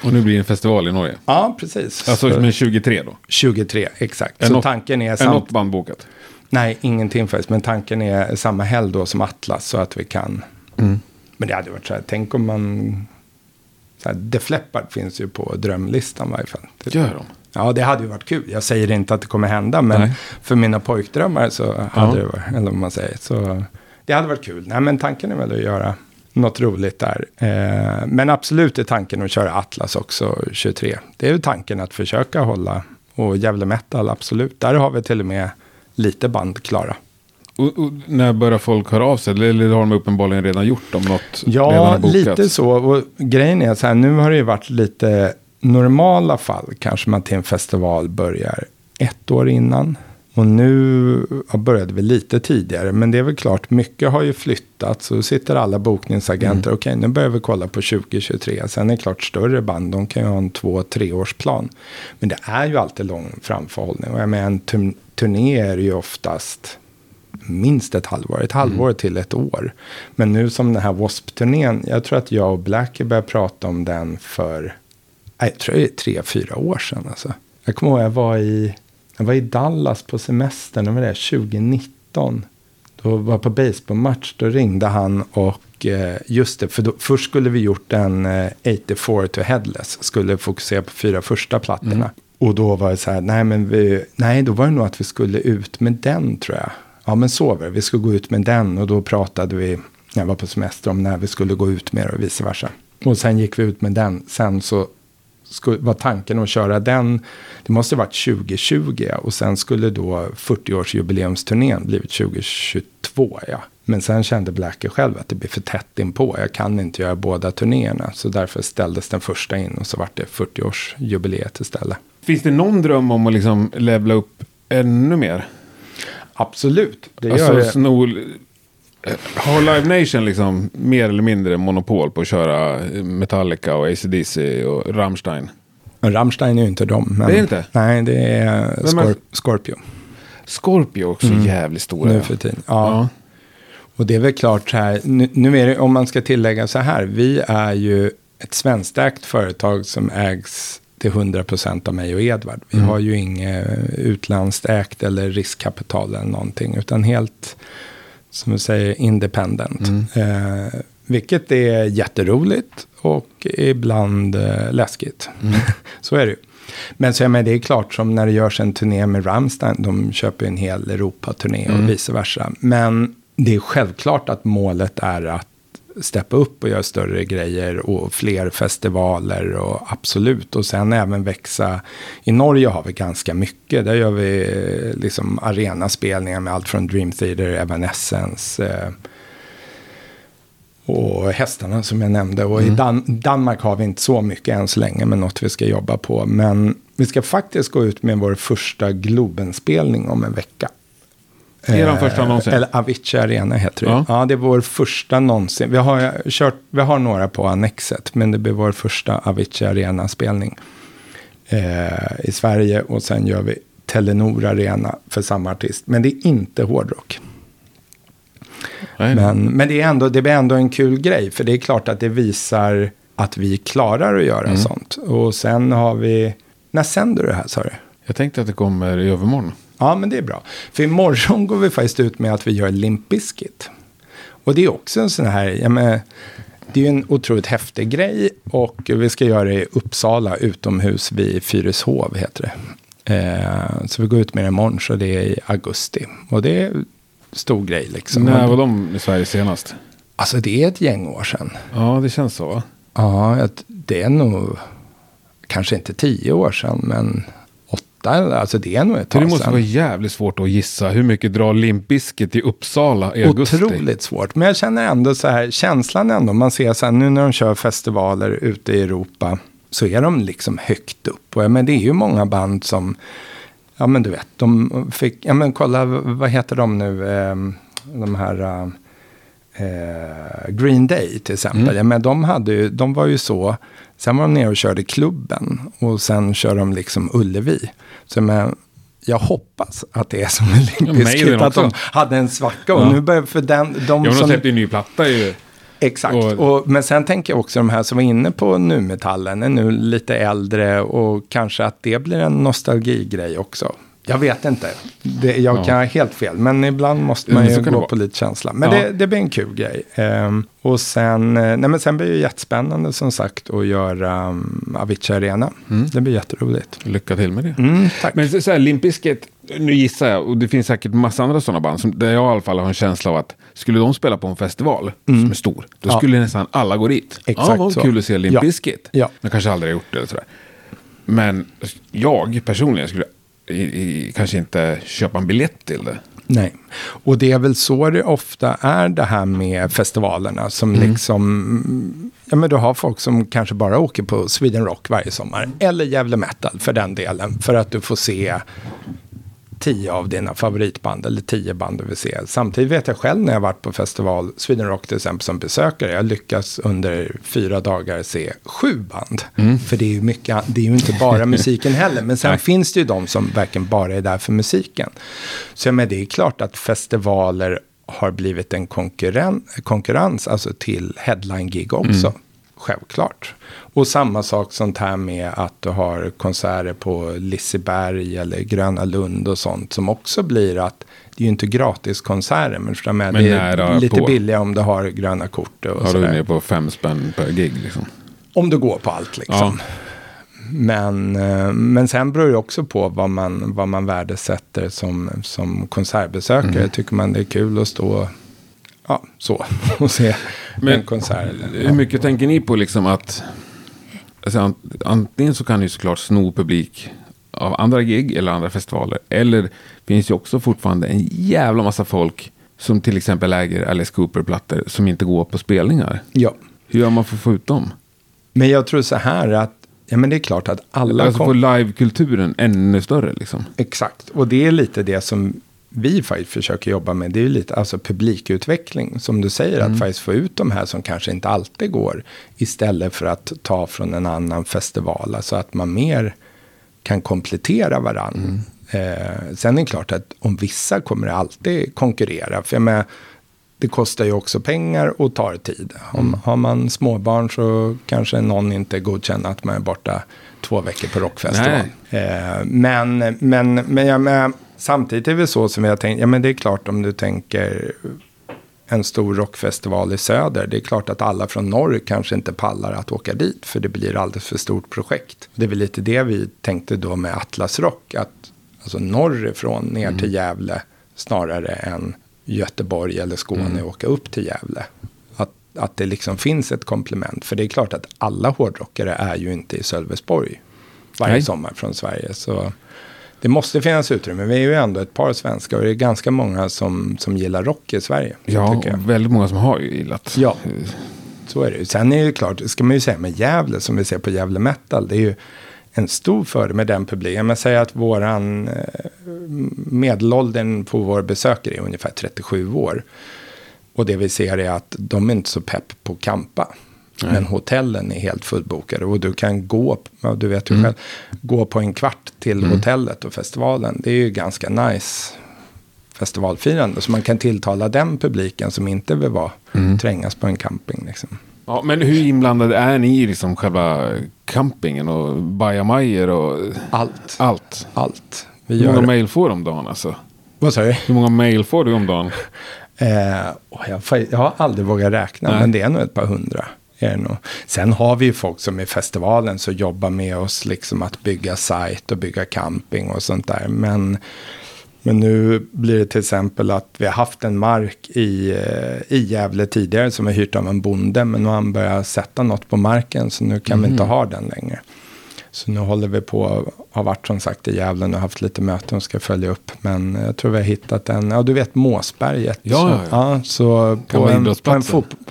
Och nu blir det en festival i Norge. Ja, precis. Alltså med 23 då? 23, exakt. Så tanken är... Är något band bokat? Nej, ingenting faktiskt. Men tanken är samma helg då som Atlas, så att vi kan... Mm. Men det hade varit så här, tänk om man... Så här, The Fleppard finns ju på drömlistan i varje fall. Gör de? Ja, det hade ju varit kul. Jag säger inte att det kommer hända, men nej, för mina pojkdrömmar så hade det varit... Eller vad man säger. Så det hade varit kul. Nej, men tanken är väl att göra... Något roligt där. Men absolut är tanken att köra Atlas också 23. Det är ju tanken att försöka hålla. Och Gefle Metal, absolut. Där har vi till och med lite band klara. Och när börjar folk höra av sig? Eller har de uppenbarligen redan gjort om något? Ja, lite så. Och grejen är så här, nu har det ju varit lite normala fall. Kanske man till en festival börjar 1 år innan. Och nu började vi lite tidigare. Men det är väl klart, mycket har ju flyttat. Så sitter alla bokningsagenter. Mm. Okej, nu börjar vi kolla på 2023. Sen är det klart större band. De kan ju ha en 2-3-årsplan. Men det är ju alltid lång framförhållning. Och jag menar, en turné är ju oftast minst ett halvår. Ett halvår till 1 år. Men nu som den här Wasp-turnén. Jag tror att jag och Blackie började prata om den för... Jag tror det är 3-4 år sedan. Alltså. Jag kommer ihåg att jag var i Dallas på semestern, var det 2019. Då var jag på baseballmatch, då ringde han och just det, för då, först skulle vi gjort en 84 to Headless, skulle fokusera på 4 första plattorna. Mm. Och då var det så här, då var det nog att vi skulle ut med den, tror jag. Ja, men vi skulle gå ut med den, och då pratade vi, när jag var på semester, om när vi skulle gå ut med det och vice versa. Och sen gick vi ut med den, sen så var tanken att köra den, det måste ha varit 2020, och sen skulle då 40-årsjubileumsturnén blivit 2022, ja. Men sen kände Blackie själv att det blir för tätt inpå, jag kan inte göra båda turnéerna, så därför ställdes den första in och så vart det 40-årsjubileet istället. Finns det någon dröm om att liksom levla upp ännu mer? Absolut, det gör det. Har Live Nation liksom mer eller mindre monopol på att köra Metallica och AC/DC och Rammstein? Rammstein är ju inte dem. Men det är inte? Nej, det är Scorpio. Scorpio är också jävligt stora. Nu för tiden, ja. Och det är väl klart så här, nu är det, om man ska tillägga så här, vi är ju ett svenskt företag som ägs till 100% av mig och Edvard. Vi har ju inget utlandsägt eller riskkapital eller någonting, utan helt... som vi säger, independent. Vilket är jätteroligt och ibland läskigt. Mm. Så är det ju. Men så, men det är klart, som när det görs en turné med Rammstein, de köper en hel Europa-turné och vice versa. Men det är självklart att målet är att steppa upp och göra större grejer och fler festivaler och absolut. Och sen även växa. I Norge har vi ganska mycket. Där gör vi liksom arenaspelningar med allt från Dream Theater, Evanescence och hästarna som jag nämnde. Och i Danmark har vi inte så mycket än så länge, men något vi ska jobba på. Men vi ska faktiskt gå ut med vår första Globenspelning om en vecka. Det är den första någonsin. Eller Avicii Arena heter det. Ja. Ja, det är vår första någonsin. Vi har några på Annexet, men det blir vår första Avicii Arena-spelning i Sverige. Och sen gör vi Telenor Arena för samma artist. Men det är inte hårdrock. Men det blir ändå en kul grej. För det är klart att det visar att vi klarar att göra sånt. Och sen har vi... När sänder du det här, sa du? Jag tänkte att det kommer i övermorgon. Ja, men det är bra. För imorgon går vi faktiskt ut med att vi gör Limp Bizkit. Och det är också en sån här... Ja, men, det är ju en otroligt häftig grej. Och vi ska göra det i Uppsala, utomhus vid Fyrishov heter det. Så vi går ut med det imorgon, så det är i augusti. Och det är stor grej liksom. När var de i Sverige senast? Alltså det är ett gäng år sedan. Ja, det känns så. Ja, det är nog... Kanske inte 10 år sedan, men... Alltså det är nog ett tag. Det måste vara jävligt svårt att gissa hur mycket drar Limp Bizkit i Uppsala i augusti. Otroligt svårt, men jag känner ändå så här, känslan ändå, man ser så här, nu när de kör festivaler ute i Europa så är de liksom högt upp. Och men det är ju många band som, ja men du vet, de fick, ja men kolla, vad heter de nu, de här Green Day till exempel. Ja, men de var ju så. Sen var de ner och körde klubben. Och sen kör de liksom Ullevi. Så men jag hoppas att det är som en Limpiskit. Ja, att de hade en svacka. Och nu börjar för de som... släppte en ny platta ju. Exakt. Men sen tänker jag också de här som var inne på nu-metallen. Är nu lite äldre. Och kanske att det blir en nostalgigrej också. Jag vet inte. Jag kan ha helt fel. Men ibland måste man ju gå på lite känsla. Men det blir en kul grej. Och sen... Nej, men sen blir det ju jättespännande som sagt att göra Avicii Arena. Det blir jätteroligt. Lycka till med det. Tack. Men så här, Limp Bizkit, nu gissar jag. Och det finns säkert massa andra sådana band. Där jag i alla fall har en känsla av att skulle de spela på en festival som är stor. Då skulle nästan alla gå dit. Exakt, ja, vad så kul att se Limp Bizkit. Ja. Jag kanske aldrig har gjort det. Eller sådär. Men jag personligen skulle... kanske inte köpa en biljett till det. Nej, och det är väl så det ofta är det här med festivalerna som liksom, ja men du har folk som kanske bara åker på Sweden Rock varje sommar, eller Gefle Metal för den delen, för att du får se 10 av dina favoritband eller 10 band du vill se. Samtidigt vet jag själv när jag varit på festival Sweden Rock till exempel som besökare, jag lyckas under 4 dagar se 7 band. För det är ju mycket, det är ju inte bara musiken heller, men sen finns det ju de som verkligen bara är där för musiken. Så men det är klart att festivaler har blivit en konkurrens alltså till headline-gig också. Självklart. Och samma sak sånt här med att du har konserter på Liseberg eller Gröna Lund och sånt som också blir att det är ju inte gratis konserter, men det är lite billigare om du har gröna kort och har sådär. Har du ner på 5 spänn per gig liksom? Om du går på allt liksom. Ja. Men sen beror det också på vad man värdesätter som konsertbesökare. Tycker man det är kul att stå och se en konsert. Hur mycket tänker ni på liksom att alltså, antingen så kan ni såklart sno publik av andra gig eller andra festivaler, eller finns ju också fortfarande en jävla massa folk som till exempel äger Alice Cooper-plattor som inte går på spelningar. Ja. Hur gör man för att få ut dem? Men jag tror så här att ja, men det är klart att alla... Alltså får live-kulturen ännu större liksom. Exakt, och det är lite det som vi faktiskt försöker jobba med, det är ju lite alltså publikutveckling som du säger, att faktiskt få ut de här som kanske inte alltid går, istället för att ta från en annan festival, alltså att man mer kan komplettera varann. Sen är det klart att om vissa kommer det alltid konkurrera, för jag menar, det kostar ju också pengar och tar tid. Har man småbarn så kanske någon inte godkänner att man är borta 2 veckor på rockfestival. Men jag menar, samtidigt är det så som jag tänkt, ja men det är klart om du tänker en stor rockfestival i söder. Det är klart att alla från norr kanske inte pallar att åka dit, för det blir alldeles för stort projekt. Det är väl lite det vi tänkte då med Atlas Rock, att alltså norrifrån ner till Gävle snarare än Göteborg eller Skåne åka upp till Gävle. Att det liksom finns ett komplement. För det är klart att alla hårdrockare är ju inte i Sölvesborg varje sommar från Sverige. Så det måste finnas utrymme. Vi är ju ändå ett par svenskar och det är ganska många som gillar rock i Sverige. Ja, väldigt många som har gillat. Ja, så är det ju. Sen är det ju klart, ska man ju säga med Gävle, som vi ser på Gävle Metal, det är ju en stor fördel med den publiken. Man säger att våran medelåldern på vår besökare är ungefär 37 år. Och det vi ser är att de är inte så pepp på att campa. Nej. Men hotellen är helt fullbokade. Och du kan gå, du vet ju själv, gå på en kvart till hotellet och festivalen. Det är ju ganska nice festivalfirande. Så man kan tilltala den publiken som inte vill vara trängas på en camping. Liksom. Ja, men hur inblandade är ni i liksom själva campingen och bajamajor och... Allt. Hur många mejl får du om dagen alltså? Vad säger du? Hur många mejl får du om dagen? Jag har aldrig vågat räkna. Nej. Men det är nog ett par hundra är nog. Sen har vi ju folk som i festivalen så jobbar med oss liksom att bygga sajt och bygga camping och sånt där, men nu blir det till exempel att vi har haft en mark i Gävle tidigare som är hyrt av en bonde, men nu har han börjat sätta något på marken så nu kan vi inte ha den längre. Så nu håller vi på, har varit som sagt i Gävle och haft lite möten och ska följa upp. Men jag tror vi har hittat en, ja du vet Måsberget. Ja. Så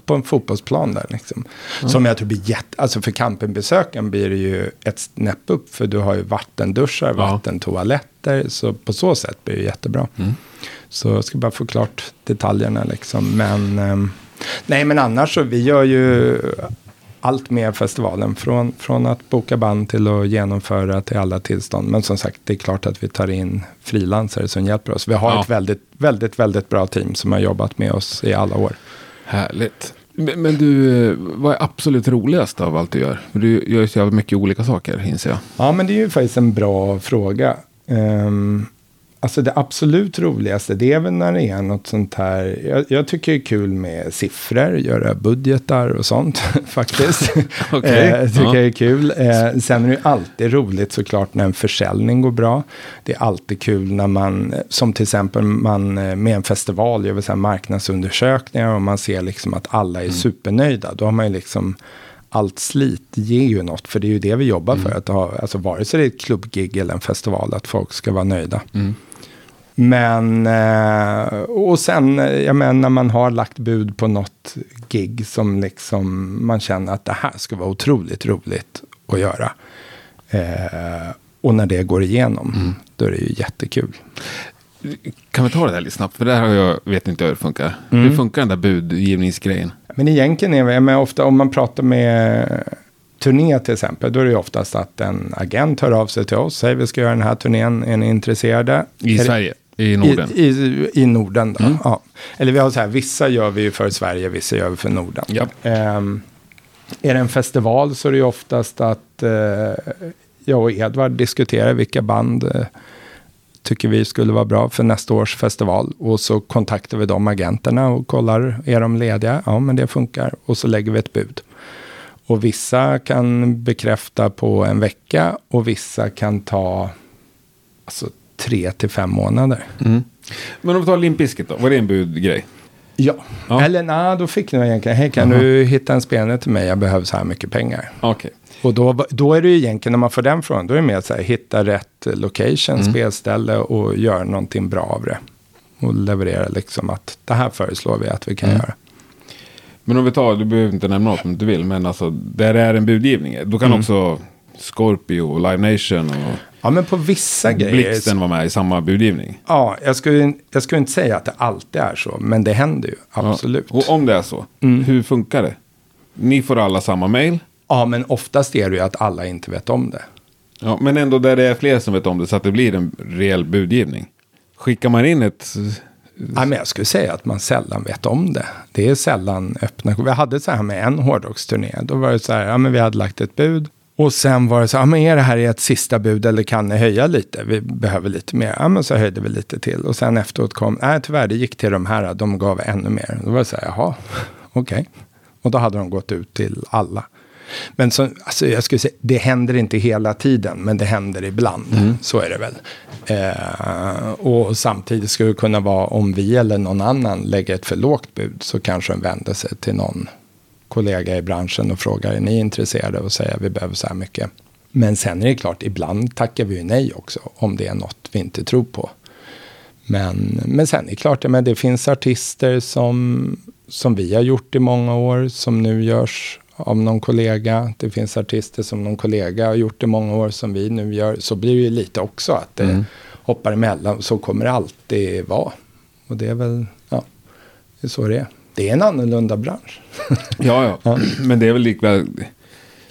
på en fotbollsplan där liksom. Ja. Som jag tror blir alltså för campingbesöken blir det ju ett snäpp upp. För du har ju vattenduschar, vattentoaletter. Så på så sätt blir det jättebra. Mm. Så jag ska bara få klart detaljerna liksom. Men nej, men annars så vi gör ju... allt med festivalen, från att boka band till att genomföra till alla tillstånd. Men som sagt, det är klart att vi tar in frilansare som hjälper oss. Vi har ett väldigt, väldigt, väldigt bra team som har jobbat med oss i alla år. Härligt. Men du, vad är absolut roligast av allt du gör? Du gör ju så mycket olika saker, inser jag. Ja, men det är ju faktiskt en bra fråga. Alltså det absolut roligaste, det är väl när det är något sånt här... Jag tycker det är kul med siffror, göra budgetar och sånt faktiskt. Okej. Tycker det är kul. Sen är det alltid roligt såklart när en försäljning går bra. Det är alltid kul när man, som till exempel man med en festival gör så här marknadsundersökningar och man ser liksom att alla är supernöjda. Då har man ju liksom... allt slit ger ju något, för det är ju det vi jobbar för. Att ha, alltså vare sig det är ett klubbgig eller en festival, att folk ska vara nöjda. Mm. Men, och sen, jag menar, när man har lagt bud på något gig som liksom, man känner att det här ska vara otroligt roligt att göra. Och när det går igenom, då är det ju jättekul. Kan vi ta det där lite snabbt? För där har jag, vet inte hur det funkar. Hur funkar den där budgivningsgrejen? Men egentligen är det ofta, om man pratar med turné till exempel, då är det ju oftast att en agent hör av sig till oss, säger vi ska göra den här turnén, är ni intresserade? I Sverige, i Norden. I Norden då, ja. Eller vi har så här, vissa gör vi ju för Sverige, vissa gör vi för Norden. Ja. Är det en festival så är det ju oftast att jag och Edvard diskuterar vilka band... tycker vi skulle vara bra för nästa års festival. Och så kontaktar vi de agenterna och kollar, är de lediga? Ja, men det funkar. Och så lägger vi ett bud. Och vissa kan bekräfta på en vecka och vissa kan ta alltså 3 till 5 månader. Mm. Men om vi tar Limpisket då, var det en budgrej? Ja. Eller nej, då fick ni egentligen, hej kan du hitta en spelare till mig? Jag behöver så här mycket pengar. Okej. Och då är det ju egentligen, när man får den frågan, då är det mer så här, hitta rätt location, spelställe och göra någonting bra av det. Och leverera liksom att det här föreslår vi att vi kan göra. Men om vi tar, du behöver inte nämna något om du vill, men alltså, där är en budgivning. Då kan också Scorpio och Live Nation och... Ja, men på vissa grejer... Blixten var med i samma budgivning. Ja, jag skulle inte säga att det alltid är så, men det händer ju, absolut. Ja. Och om det är så, hur funkar det? Ni får alla samma mejl? Ja, men oftast är det ju att alla inte vet om det. Ja, men ändå där det är fler som vet om det så att det blir en reell budgivning. Skickar man in ett... Ja, men jag skulle säga att man sällan vet om det. Det är sällan öppna... Vi hade så här med en hårdrocksturné. Då var det så här, ja men vi hade lagt ett bud Och sen var det så, men är det här ett sista bud eller kan ni höja lite? Vi behöver lite mer. Ja, men så höjde vi lite till. Och sen efteråt kom, nej tyvärr det gick till de här, de gav ännu mer. Då var det så här, jaha, okej. Och då hade de gått ut till alla. Men så, alltså jag skulle säga, det händer inte hela tiden, men det händer ibland. Mm. Så är det väl. Och samtidigt skulle det kunna vara om vi eller någon annan lägger ett för lågt bud så kanske de vänder sig till någon kollega i branschen och frågar, är ni intresserade? Och säger, vi behöver så här mycket. Men sen är det klart, ibland tackar vi ju nej också om det är något vi inte tror på. Men sen är det klart, men det finns artister som vi har gjort i många år som nu görs av någon kollega. Det finns artister som någon kollega har gjort i många år som vi nu gör. Så blir det ju lite också att det hoppar emellan. Så kommer det alltid vara. Och det är väl, ja, det är så det är. Det är en annorlunda bransch. Ja. Men det är väl likväl,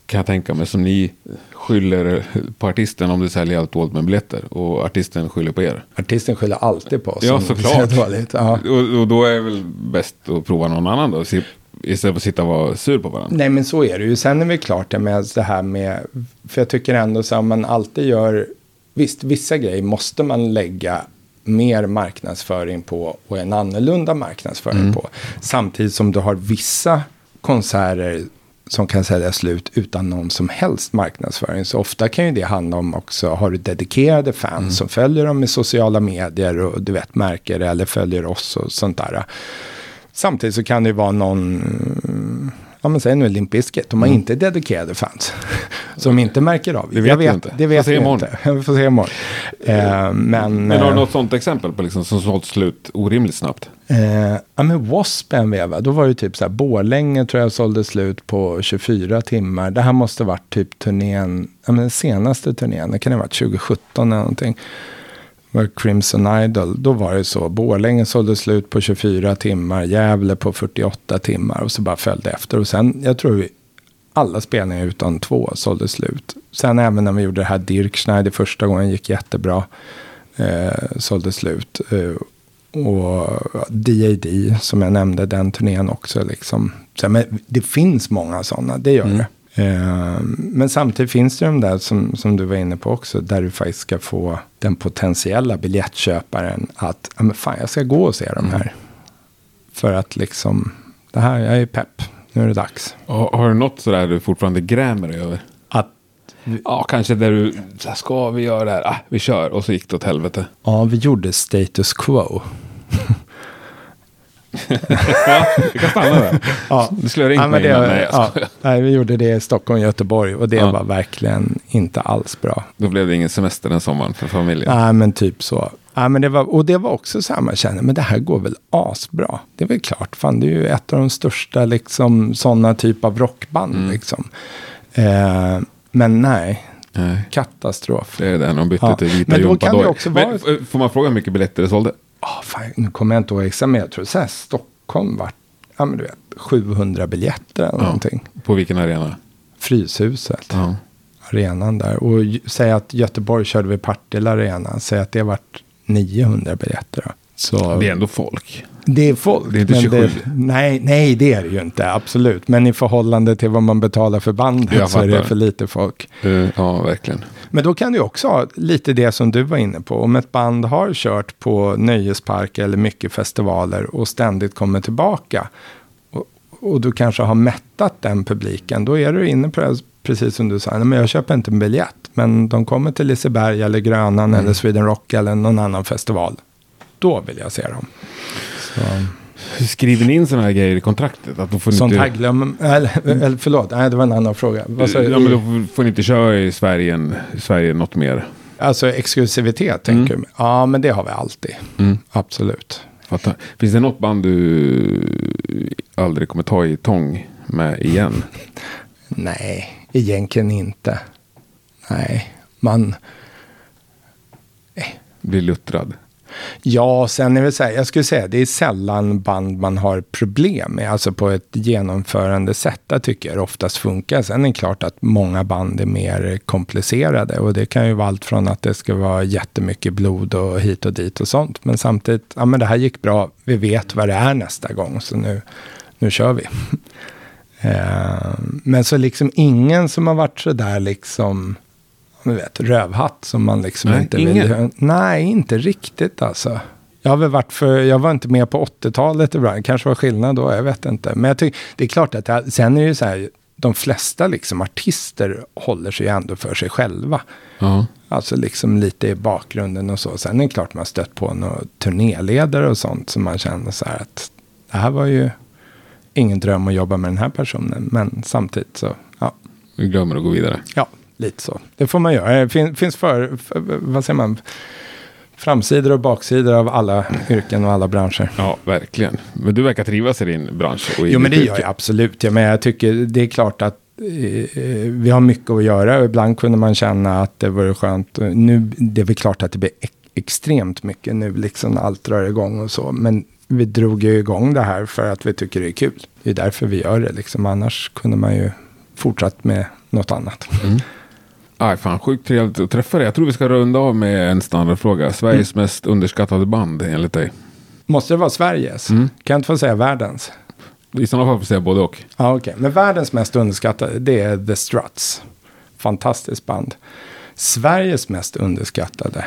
kan jag tänka mig, som ni skyller på artisten om du säljer alkohol med biljetter. Och artisten skyller på er. Artisten skyller alltid på oss. Ja, såklart. Ja. Och då är det väl bäst att prova någon annan då. Istället för att sitta och vara sur på varandra. Nej, men så är det ju. Sen är vi klart med det här med... För jag tycker ändå så att man alltid gör... Visst, vissa grejer måste man lägga mer marknadsföring på och en annorlunda marknadsföring på. Samtidigt som du har vissa konserter som kan sälja slut utan någon som helst marknadsföring. Så ofta kan ju det handla om också, har du dedikerade fans som följer dem i sociala medier och du vet märker det, eller följer oss och sånt där. Samtidigt så kan det ju vara någon, ja men säg nu Limp Bizkit, de har inte dedikerade fans som inte märker av. Det vet vi inte. Vi får se imorgon. Men har du något sånt exempel på liksom, som sålt slut orimligt snabbt? Ja men Wasp en veva, då var det typ så här, Borlänge tror jag sålde slut på 24 timmar. Det här måste varit typ turnén, ja men den senaste turnén, det kan ha varit 2017 eller någonting. Var Crimson Idol, då var det så. Borlänge sålde slut på 24 timmar, Gävle på 48 timmar och så bara följde efter. Och sen, jag tror vi, alla spelningar utan 2 sålde slut. Sen även när vi gjorde det här Dirk Schneider första gången gick jättebra, sålde slut. Och D.A.D. som jag nämnde, den turnén också liksom. Så, men det finns många sådana, det gör det. Men samtidigt finns det de där som du var inne på också, där du faktiskt ska få den potentiella biljettköparen att, ja men fan jag ska gå och se de här för att liksom, det här, jag är pepp, nu är det dags. Och har du något sådär du fortfarande grämer dig över? Ja, kanske där du, ska vi göra det här? Ah, vi kör, och så gick det åt helvete. Ja, vi gjorde Status Quo. Ja, vi kan stanna där. Ja. Du skulle ha ringt mig innan. Nej, vi gjorde det i Stockholm och Göteborg och det var verkligen inte alls bra. Då blev det ingen semester den sommaren för familjen. Nej, men typ så. Ja, men det var också så här man kände, men det här går väl asbra. Det är väl klart, fan det är ju ett av de största liksom sådana typ av rockband liksom. Men nej, katastrof. Det är den de bytte till vita jumpador. Men får man fråga hur mycket biljetter det sålde? Fan, nu kommer jag inte ihåg exakt, men jag tror så här, Stockholm var 700 biljetter eller någonting. På vilken arena? Fryshuset. Ja. Arenan där. Och säg att Göteborg körde vid Partille Arena. Säg att det var 900 biljetter. Då. Så, det är ändå folk. Det är folk. Det är inte 27. Nej, det är det ju inte. Absolut. Men i förhållande till vad man betalar för bandet så är det för lite folk. Ja, verkligen. Men då kan du också ha lite det som du var inne på. Om ett band har kört på nöjespark eller mycket festivaler och ständigt kommer tillbaka och du kanske har mättat den publiken, då är du inne på det, precis som du sa. Men jag köper inte en biljett, men de kommer till Liseberg eller Grönan eller Sweden Rock eller någon annan festival. Då vill jag se dem. Så. Skriver ni in sådana här grejer i kontraktet? Att de får sånt inte... Nej, det var en annan fråga. Men då får ni inte köra i Sverige något mer? Alltså exklusivitet tänker jag. Ja, men det har vi alltid. Absolut. Fattar. Finns det något band du aldrig kommer ta i tång med igen? Nej, egentligen inte. Nej, man... Blir luttrad. Ja, sen är det så här, jag skulle säga det är sällan band man har problem med, alltså på ett genomförande sätt, där tycker jag det oftast funkar. Sen är det klart att många band är mer komplicerade och det kan ju vara allt från att det ska vara jättemycket blod och hit och dit och sånt, men samtidigt, ja men det här gick bra, vi vet vad det är nästa gång, så nu kör vi. Men så liksom ingen som har varit så där liksom, du vet, rövhatt som man liksom inte vill. Nej, inte riktigt alltså. Jag var inte med på 80-talet ibland. Kanske var skillnad då, jag vet inte. Men jag tycker, det är klart att sen är det ju så här, de flesta liksom artister håller sig ändå för sig själva. Uh-huh. Alltså liksom lite i bakgrunden och så. Sen är det klart man stött på några turnéledare och sånt som man känner så här att det här var ju ingen dröm att jobba med den här personen. Men samtidigt så, ja. Vi glömmer att gå vidare. Ja, lite så. Det får man göra. Det finns vad säger man, framsidor och baksidor av alla yrken och alla branscher. Ja, verkligen. Men du verkar trivas i din bransch. Och jo, men det gör jag absolut. Ja, men jag tycker det är klart att vi har mycket att göra. Och ibland kunde man känna att det var skönt. Nu, det är väl klart att det blir extremt mycket nu. Liksom allt rör igång och så. Men vi drog ju igång det här för att vi tycker det är kul. Det är därför vi gör det. Liksom. Annars kunde man ju fortsatt med något annat. Mm. Aj fan, sjukt trevligt att träffa dig. Jag tror vi ska runda av med en standardfråga. Sveriges mest underskattade band enligt dig? Måste det vara Sveriges? Mm. Kan jag inte få säga världens? I sådana fall får jag säga både och. Ja, okej. Men världens mest underskattade, det är The Struts. Fantastiskt band. Sveriges mest underskattade.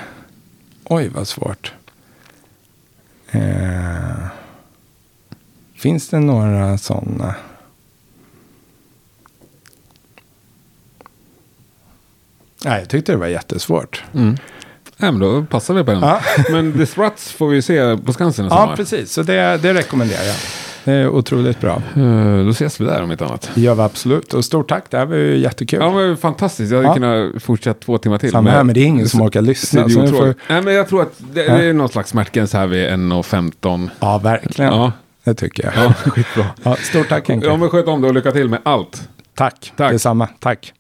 Oj, vad svårt. Finns det några sådana? Nej, jag tyckte det var jättesvårt. Mm. Nej, men då passar vi på den. Ja. Men The Struts får vi se på Skansen i sommar. Ja, precis. Så det rekommenderar jag. Det är otroligt bra. Då ses vi där om inte annat. Det gör vi absolut. Och stort tack, det här var ju jättekul. Ja, men fantastiskt. Jag hade kunnat fortsätta 2 timmar till. Samma här, men det är ingen som orkar lyssna. Nej, men jag tror att det är någon slags smärtgräns här vid 1:15. Ja, verkligen. Ja. Det tycker jag. Ja, skitbra. Ja, stort tack, Henke. Ja, men sköt om det och lycka till med allt. Tack. Detsamma. Tack.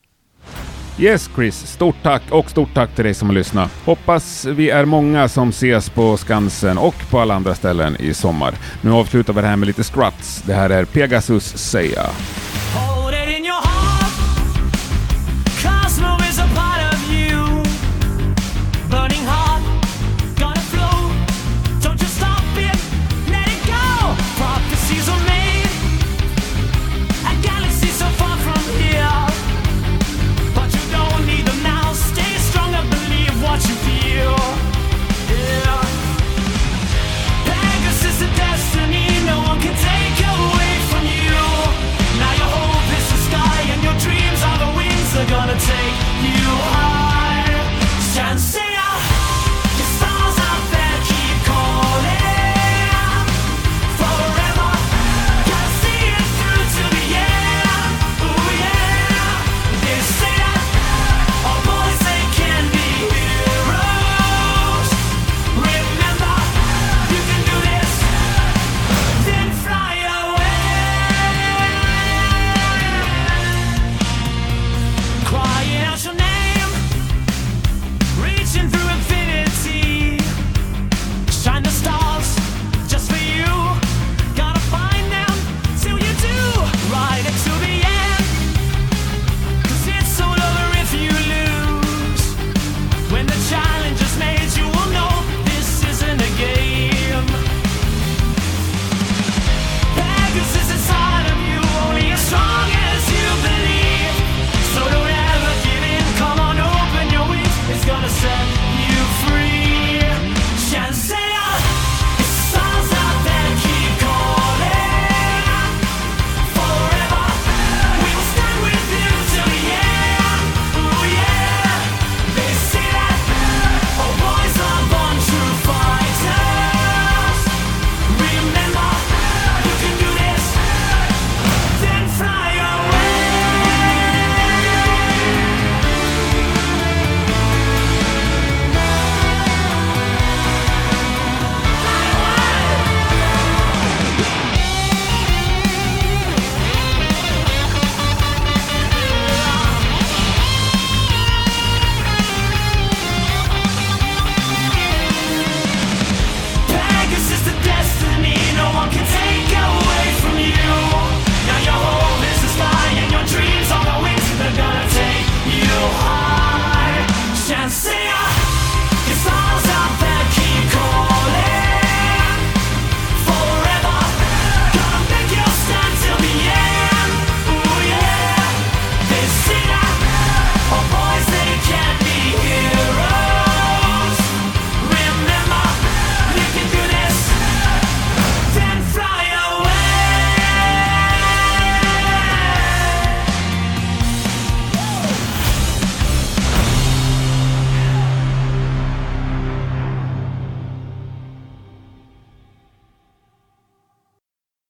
Yes Chris, stort tack och stort tack till dig som har lyssnat. Hoppas vi är många som ses på Skansen och på alla andra ställen i sommar. Nu avslutar vi det här med lite Struts. Det här är Pegasus Säga. Gonna take you